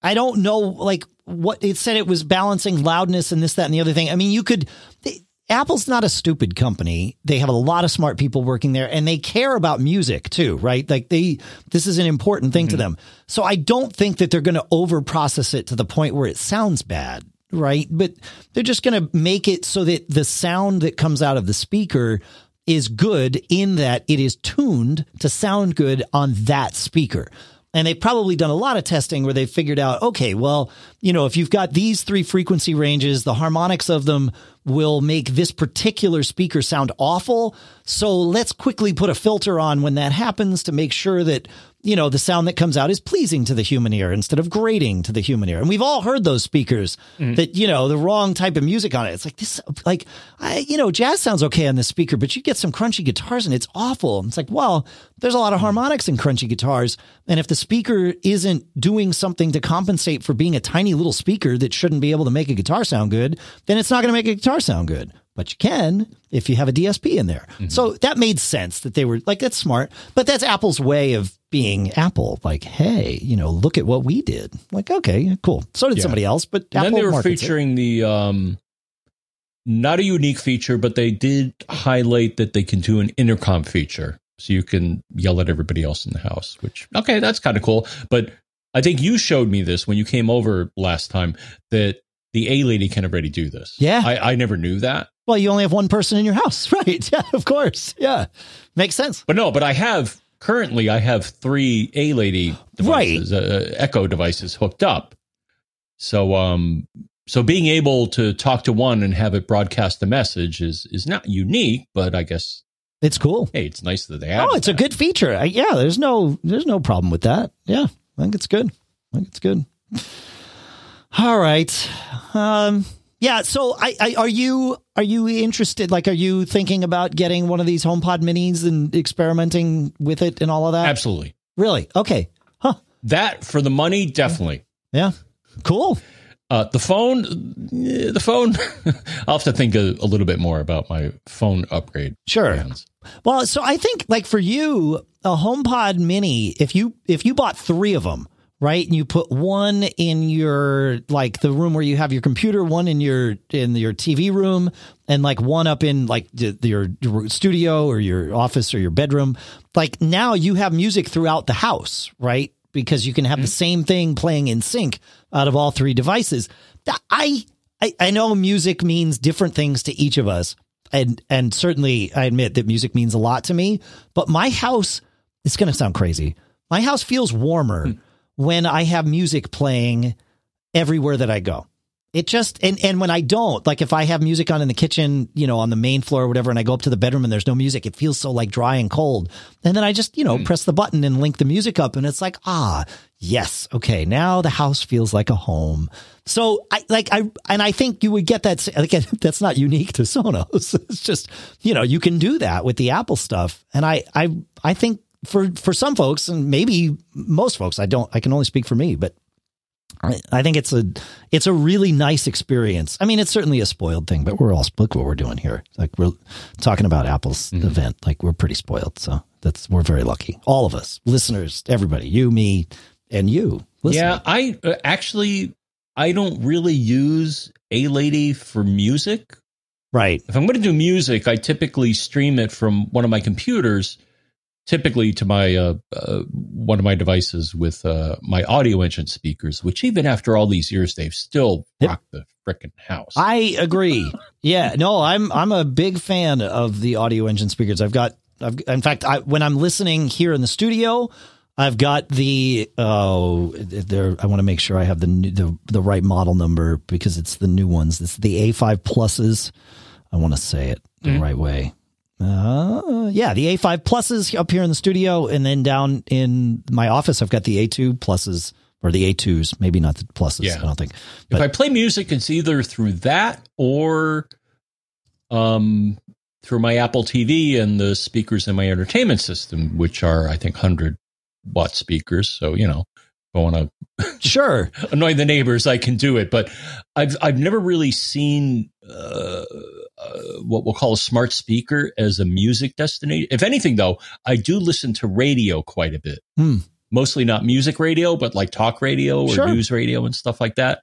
I don't know, like what it said. It was balancing loudness and this, that, and the other thing. I mean, you could. They, Apple's not a stupid company. They have a lot of smart people working there, and they care about music too, right? Like they, this is an important thing mm-hmm. to them. So I don't think that they're going to overprocess it to the point where it sounds bad, right? But they're just going to make it so that the sound that comes out of the speaker is good in that it is tuned to sound good on that speaker. And they've probably done a lot of testing where they figured out, okay, well, you know, if you've got these three frequency ranges, the harmonics of them will make this particular speaker sound awful. So let's quickly put a filter on when that happens to make sure that, you know, the sound that comes out is pleasing to the human ear instead of grating to the human ear. And we've all heard those speakers mm. that, you know, the wrong type of music on it. It's like this, like, I, you know, jazz sounds okay on this speaker, but you get some crunchy guitars and it's awful. And it's like, well, there's a lot of harmonics in crunchy guitars. And if the speaker isn't doing something to compensate for being a tiny little speaker that shouldn't be able to make a guitar sound good, then it's not going to make a guitar sound good. But you can if you have a D S P in there. Mm-hmm. So that made sense that they were like, that's smart. But that's Apple's way of being Apple. Like, hey, you know, look at what we did. Like, okay, cool. So did yeah. somebody else. But and Apple then they were featuring it. the um, not a unique feature, but they did highlight that they can do an intercom feature. So you can yell at everybody else in the house, which, okay, that's kind of cool. But I think you showed me this when you came over last time that the A lady can already do this. Yeah. I, I never knew that. Well, you only have one person in your house, right? Yeah, of course. Yeah. Makes sense. But no, but I have currently I have three A lady devices, right. uh, Echo devices hooked up. So, um, so being able to talk to one and have it broadcast a message is, is not unique, but I guess it's cool. Hey, it's nice that they have. Oh, it's that. a good feature. I, yeah. There's no, there's no problem with that. Yeah. I think it's good. I think it's good. All right. Um, Yeah, so I, I are you are you interested? Like, are you thinking about getting one of these HomePod minis and experimenting with it and all of that? Absolutely. Really? Okay. Huh. That for the money, definitely. Yeah. Cool. Uh, the phone, the phone. I'll have to think a, a little bit more about my phone upgrade. Sure. Plans. Well, so I think like for you, a HomePod mini. If you if you bought three of them. Right. And you put one in your like the room where you have your computer, one in your in your T V room and like one up in like the, your studio or your office or your bedroom. Like now you have music throughout the house. Right. because you can have mm-hmm. the same thing playing in sync out of all three devices. I, I I know music means different things to each of us. And and certainly I admit that music means a lot to me, but my house, it's going to sound crazy. My house feels warmer mm. when I have music playing everywhere that I go. It just, and, and when I don't, like if I have music on in the kitchen, you know, on the main floor or whatever, and I go up to the bedroom and there's no music, it feels so like dry and cold. And then I just, you know, mm. press the button and link the music up and it's like, ah, yes. Okay. Now the house feels like a home. So I like, I, and I think you would get that. Like, that's not unique to Sonos. It's just, you know, you can do that with the Apple stuff. And I, I, I think for, for some folks and maybe most folks, I don't, I can only speak for me, but I think it's a it's a really nice experience. I mean, it's certainly a spoiled thing, but we're all spoiled what we're doing here. Like we're talking about Apple's mm-hmm. event. Like we're pretty spoiled. So that's we're very lucky. All of us listeners, everybody, you, me and you. Listening. Yeah, I uh, actually I don't really use A-Lady for music. Right. If I'm going to do music, I typically stream it from one of my computers. Typically to my uh, uh, one of my devices with uh, my audio engine speakers, which even after all these years, they've still rocked the frickin' house. I agree. Yeah, no, I'm I'm a big fan of the audio engine speakers. I've got, I've, in fact, I, when I'm listening here in the studio, I've got the oh, there. I want to make sure I have the new, the the right model number because it's the new ones. It's the A five pluses. I want to say it the mm-hmm. right way. Uh, yeah, the A five pluses up here in the studio, and then down in my office, I've got the A two pluses or the A twos, maybe not the pluses. Yeah. I don't think. But, if I play music, it's either through that or um, through my Apple T V and the speakers in my entertainment system, which are, I think, one hundred watt speakers. So, you know, if I want to sure annoy the neighbors, I can do it. But I've I've never really seen uh, uh, what we'll call a smart speaker as a music destination. If anything, though, I do listen to radio quite a bit. Hmm. Mostly not music radio, but like talk radio or sure. news radio and stuff like that.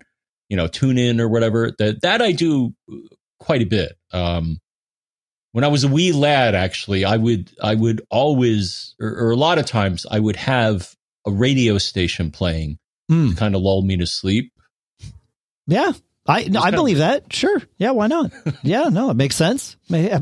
You know, tune in or whatever. That that I do quite a bit. Um, when I was a wee lad, actually, I would I would always or, or a lot of times I would have a radio station playing mm. to kind of lull me to sleep. Yeah, I no, I believe of, that. Sure. Yeah, why not? Yeah, no, it makes sense. Yeah.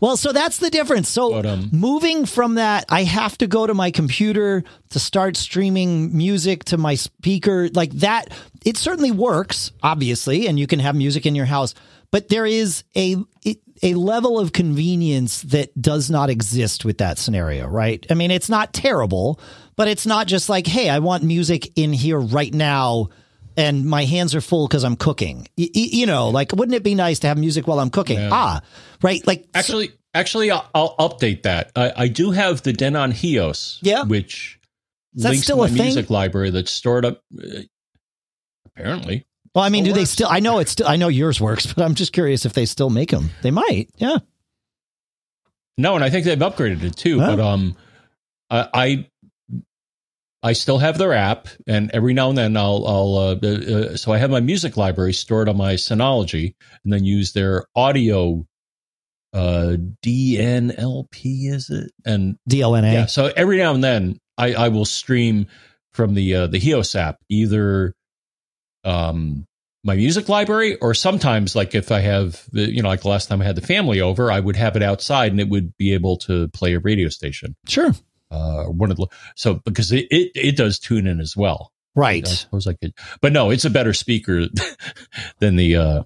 Well, so that's the difference. So but, um, moving from that, I have to go to my computer to start streaming music to my speaker like that. It certainly works, obviously, and you can have music in your house, but there is a it, a level of convenience that does not exist with that scenario, right? I mean, it's not terrible, but it's not just like, hey, I want music in here right now and my hands are full because I'm cooking. Y- y- you know, like, wouldn't it be nice to have music while I'm cooking? Yeah. Ah, right. Like, actually, so- actually, I'll, I'll update that. I, I do have the Denon Hios, yeah. which is links still to my a music thing? Library that's stored up. Uh, apparently. Well, I mean, do works. They still, I know it's still, I know yours works, but I'm just curious if they still make them. They might. Yeah. No. And I think they've upgraded it too, huh? but, um, I, I still have their app and every now and then I'll, I'll, uh, uh, so I have my music library stored on my Synology and then use their audio, uh, D N L P is it? And D L N A. Yeah, so every now and then I, I will stream from the, uh, the Hios app, either, Um, my music library, or sometimes like if I have, the, you know, like the last time I had the family over, I would have it outside and it would be able to play a radio station. Sure. Uh, one of the, so because it, it, it does tune in as well. Right. I suppose I could, but no, it's a better speaker than the, uh,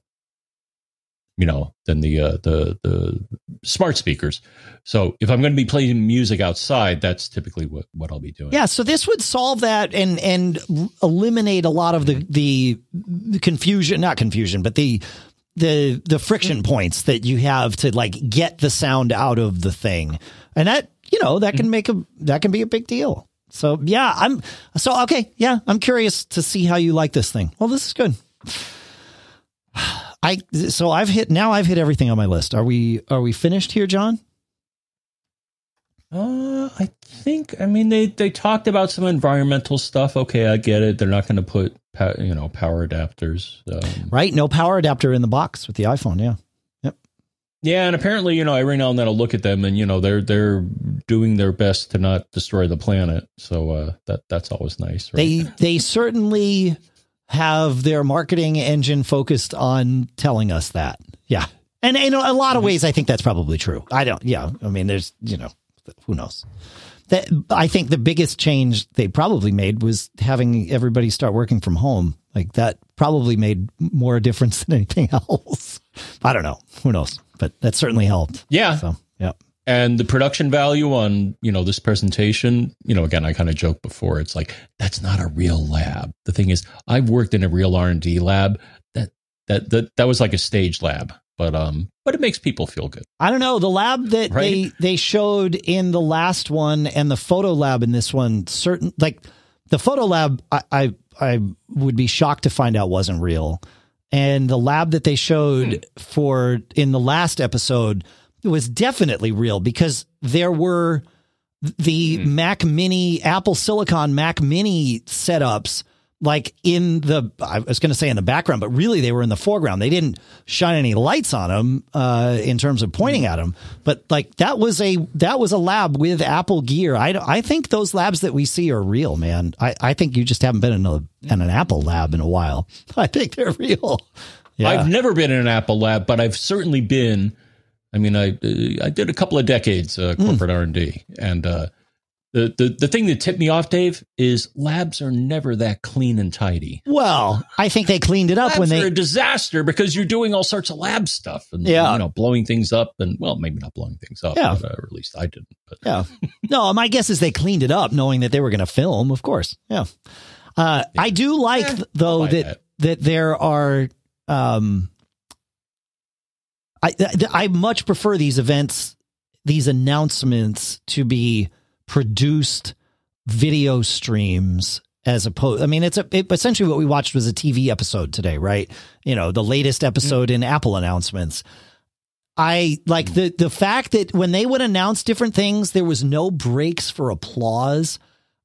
you know, than the, uh, the, the smart speakers. So if I'm going to be playing music outside, that's typically what, what I'll be doing. Yeah. So this would solve that and, and eliminate a lot of the, the confusion, not confusion, but the, the, the friction points that you have to like get the sound out of the thing. And that, you know, that can make a, that can be a big deal. So yeah, I'm so, okay. Yeah. I'm curious to see how you like this thing. Well, this is good. I so I've hit now I've hit everything on my list. Are we are we finished here, John? Uh, I think I mean they, they talked about some environmental stuff. Okay, I get it. They're not going to put you know power adapters, um, right? No power adapter in the box with the iPhone. Yeah, yep. Yeah, and apparently, you know, every now and then I'll look at them, and you know, they're they're doing their best to not destroy the planet. So uh, that that's always nice. Right? They they certainly have their marketing engine focused on telling us that. Yeah, and in a lot of ways, I think that's probably true. I don't. Yeah, I mean, there's you know, who knows. That I think the biggest change they probably made was having everybody start working from home. Like that probably made more difference than anything else. I don't know. Who knows? But that certainly helped. Yeah. So, yeah. And the production value on, you know, this presentation, you know, again, I kind of joked before, it's like, that's not a real lab. The thing is, I've worked in a real R and D lab that that that, that was like a stage lab. But um, but it makes people feel good. I don't know. The lab that right? they they showed in the last one and the photo lab in this one, certain like the photo lab, I, I, I would be shocked to find out wasn't real. And the lab that they showed for in the last episode was definitely real because there were the mm. Mac Mini, Apple Silicon Mac Mini setups. Like in the, I was going to say in the background, but really they were in the foreground. They didn't shine any lights on them uh, in terms of pointing at them. But like that was a that was a lab with Apple gear. I, I think those labs that we see are real, man. I, I think you just haven't been in, a, in an Apple lab in a while. I think they're real. Yeah. I've never been in an Apple lab, but I've certainly been. I mean, I I did a couple of decades uh, corporate mm. R and D and uh The, the the thing that tipped me off, Dave, is labs are never that clean and tidy. Well, I think they cleaned it up labs when they are a disaster because you're doing all sorts of lab stuff and yeah. you know blowing things up and well, maybe not blowing things up, yeah. but, uh, or at least I didn't. But. Yeah, no, my guess is they cleaned it up, knowing that they were going to film, of course. Yeah, uh, yeah. I do like yeah, though that, that that there are. Um, I I much prefer these events, these announcements to be. Produced video streams as opposed. I mean, it's a, it, essentially what we watched was a T V episode today, right? You know, the latest episode mm-hmm. in Apple announcements. I like mm-hmm. the, the fact that when they would announce different things, there was no breaks for applause.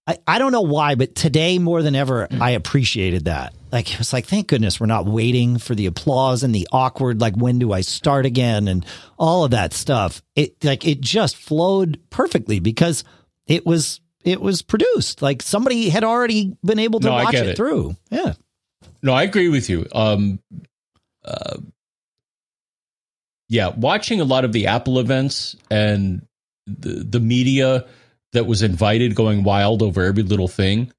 I, I don't know why, but today more than ever, mm-hmm. I appreciated that. Like, it was like, thank goodness we're not waiting for the applause and the awkward, like, when do I start again? And all of that stuff. It like, it just flowed perfectly because It was it was produced like somebody had already been able to no, watch it, it through. Yeah, no, I agree with you. Um, uh, yeah, watching a lot of the Apple events and the the media that was invited going wild over every little thing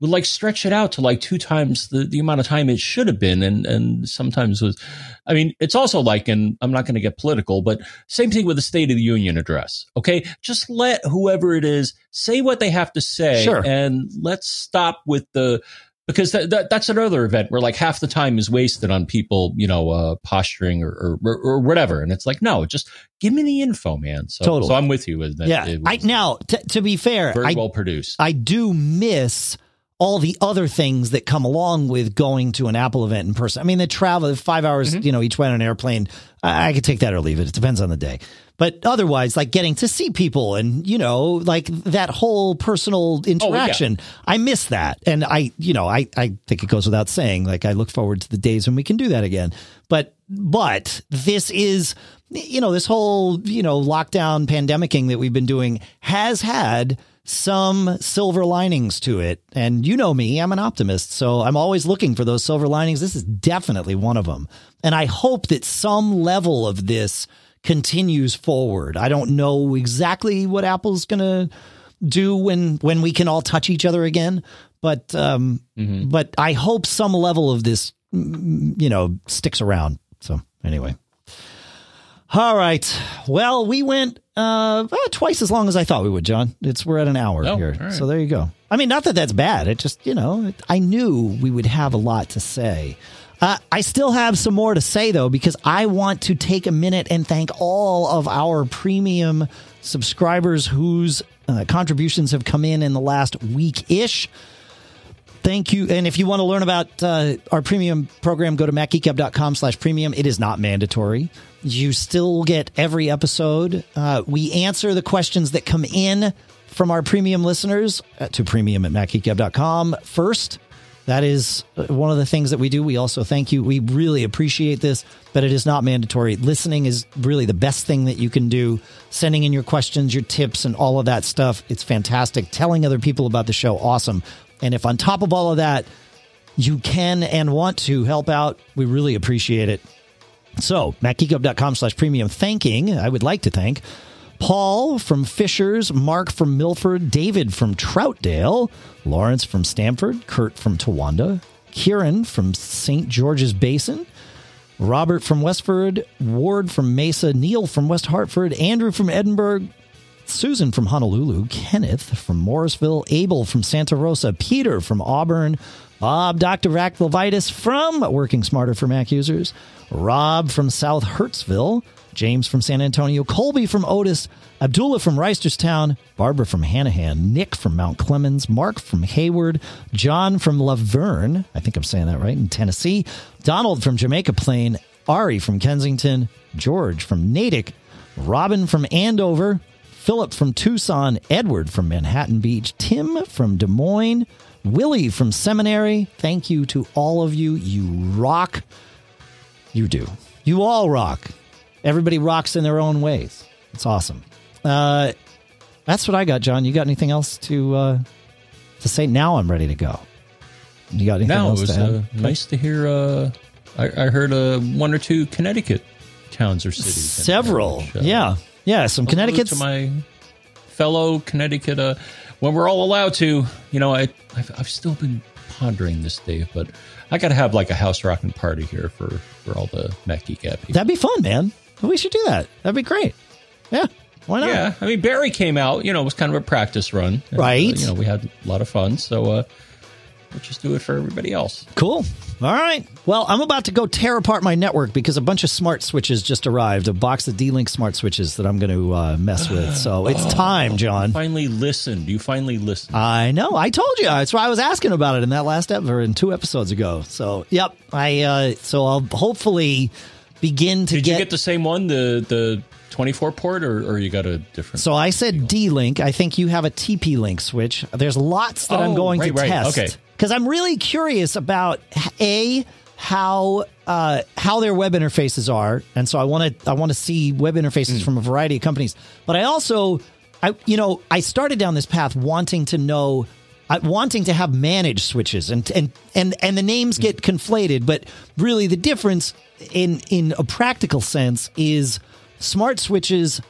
would like stretch it out to like two times the, the amount of time it should have been. And and sometimes was, I mean, it's also like, and I'm not going to get political, but same thing with the State of the Union address. Okay. Just let whoever it is say what they have to say sure. and let's stop with the, because that, that that's another event where like half the time is wasted on people, you know, uh, posturing or, or, or whatever. And it's like, no, just give me the info, man. So, totally. so I'm with you. That yeah. It was I, now t- to be fair, very I, well produced. I do miss all the other things that come along with going to an Apple event in person. I mean, the travel, the five hours, mm-hmm. you know, each way on an airplane, I, I could take that or leave it. It depends on the day. But otherwise, like getting to see people and, you know, like that whole personal interaction, oh, yeah. I miss that. And I, you know, I, I think it goes without saying, like, I look forward to the days when we can do that again. But, but this is, you know, this whole, you know, lockdown pandemicking that we've been doing has had some silver linings to it. And you know me, I'm an optimist, so I'm always looking for those silver linings. This is definitely one of them. And I hope that some level of this continues forward. I don't know exactly what Apple's going to do when when we can all touch each other again. But um, mm-hmm. but I hope some level of this, you know, sticks around. So anyway. All right. Well, we went uh, twice as long as I thought we would, John. It's we're at an hour oh, here. Right. So there you go. I mean, not that that's bad. It just, you know, it, I knew we would have a lot to say. Uh, I still have some more to say, though, because I want to take a minute and thank all of our premium subscribers whose uh, contributions have come in in the last week-ish. Thank you. And if you want to learn about uh, our premium program, go to MacGeekGab.com slash premium. It is not mandatory. You still get every episode. Uh, we answer the questions that come in from our premium listeners uh, to premium at MacGeekGab dot com first. That is one of the things that we do. We also thank you. We really appreciate this, but it is not mandatory. Listening is really the best thing that you can do. Sending in your questions, your tips, and all of that stuff. It's fantastic. Telling other people about the show, awesome. And if on top of all of that, you can and want to help out, we really appreciate it. So, MacGeekGab.com slash premium. Thanking, I would like to thank Paul from Fishers, Mark from Milford, David from Troutdale, Lawrence from Stamford, Kurt from Towanda, Kieran from Saint George's Basin, Robert from Westford, Ward from Mesa, Neil from West Hartford, Andrew from Edinburgh, Susan from Honolulu, Kenneth from Morrisville, Abel from Santa Rosa, Peter from Auburn, Bob, Doctor Racklevitis from Working Smarter for Mac Users, Rob from South Hertzville, James from San Antonio, Colby from Otis, Abdullah from Reisterstown, Barbara from Hanahan, Nick from Mount Clemens, Mark from Hayward, John from Laverne, I think I'm saying that right, in Tennessee, Donald from Jamaica Plain, Ari from Kensington, George from Natick, Robin from Andover, Philip from Tucson, Edward from Manhattan Beach, Tim from Des Moines, Willie from Seminary. Thank you to all of you. You rock. You do. You all rock. Everybody rocks in their own ways. It's awesome. Uh, that's what I got, John. You got anything else to uh, to say? Now I'm ready to go. You got anything now else it was, to add? Uh, nice to hear. Uh, I, I heard uh, one or two Connecticut towns or cities. Several. Which, uh, yeah. Yeah, some Connecticut. To my fellow Connecticut, uh, when we're all allowed to, you know, I, I've, I've still been pondering this, Dave, but I got to have like a house rocking party here for, for all the Mac Geek app people. That'd be fun, man. We should do that. That'd be great. Yeah. Why not? Yeah. I mean, Barry came out, you know, it was kind of a practice run. And, right. Uh, you know, we had a lot of fun. So uh, we'll just do it for everybody else. Cool. All right. Well, I'm about to go tear apart my network because a bunch of smart switches just arrived, a box of D-Link smart switches that I'm going to uh, mess with. So it's oh, time, John. You finally listened. You finally listened. I know. I told you. That's why I was asking about it in that last episode, in two episodes ago. So, yep. I uh, So I'll hopefully... begin to Did get... you get the same one, the the twenty-four port, or, or you got a different... So I said D-Link. I think you have a T P-Link switch. There's lots that oh, I'm going right, to right. test. Because okay. I'm really curious about, A, how uh, how their web interfaces are. And so I want to I want to see web interfaces mm. from a variety of companies. But I also, I you know, I started down this path wanting to know... Uh, wanting to have managed switches, and and and and the names get conflated, but really the difference in in a practical sense is smart switches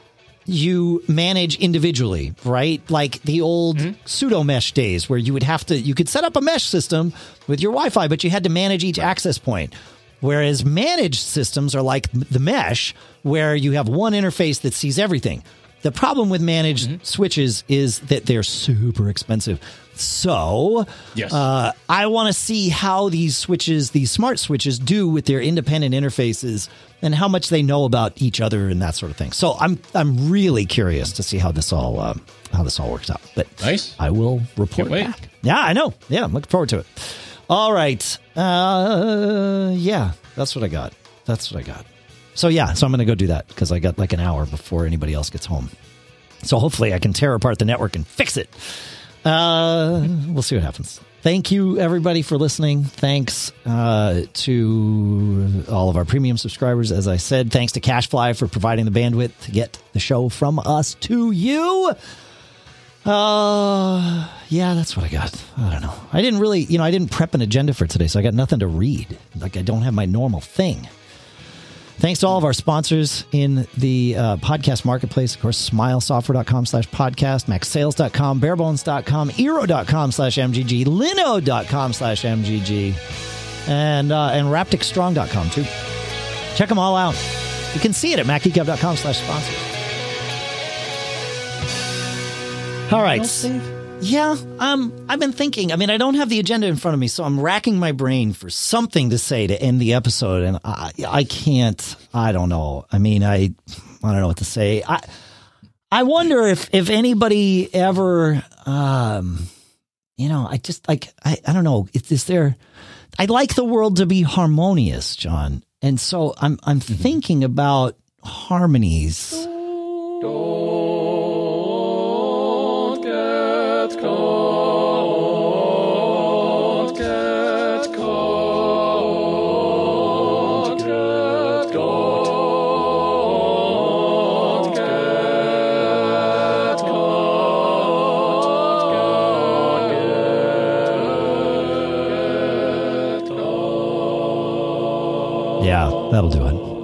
you manage individually, right? Like the old mm-hmm. pseudo mesh days where you would have to you could set up a mesh system with your Wi-Fi, but you had to manage each access point. Whereas managed systems are like the mesh, where you have one interface that sees everything. The problem with managed mm-hmm. switches is that they're super expensive. So yes. uh, I want to see how these switches, these smart switches, do with their independent interfaces and how much they know about each other and that sort of thing. So I'm I'm really curious to see how this all uh, how this all works out. But nice. I will report back. Yeah, I know. Yeah, I'm looking forward to it. All right. Uh, yeah, that's what I got. That's what I got. So, yeah, so I'm going to go do that because I got like an hour before anybody else gets home. So hopefully I can tear apart the network and fix it. Uh, we'll see what happens. Thank you, everybody, for listening. Thanks uh, to all of our premium subscribers. As I said, thanks to CashFly for providing the bandwidth to get the show from us to you. Uh, yeah, that's what I got. I don't know. I didn't really, you know, I didn't prep an agenda for today, so I got nothing to read. Like, I don't have my normal thing. Thanks to all of our sponsors in the uh, podcast marketplace. Of course, smilesoftware.com slash podcast, macsales dot com, barebones dot com, eero dot com slash mgg, lino dot com slash mgg, and, uh, and raptic strong dot com too. Check them all out. You can see it at macgeekgab.com slash sponsors. All right. Yeah, um, I've been thinking. I mean, I don't have the agenda in front of me, so I'm racking my brain for something to say to end the episode, and I, I can't. I don't know. I mean, I, I don't know what to say. I, I wonder if if anybody ever, um, you know, I just like I, I don't know. Is, is there? I like the world to be harmonious, John, and so I'm I'm mm-hmm. thinking about harmonies. Oh. Podcast. Yeah, that'll do it.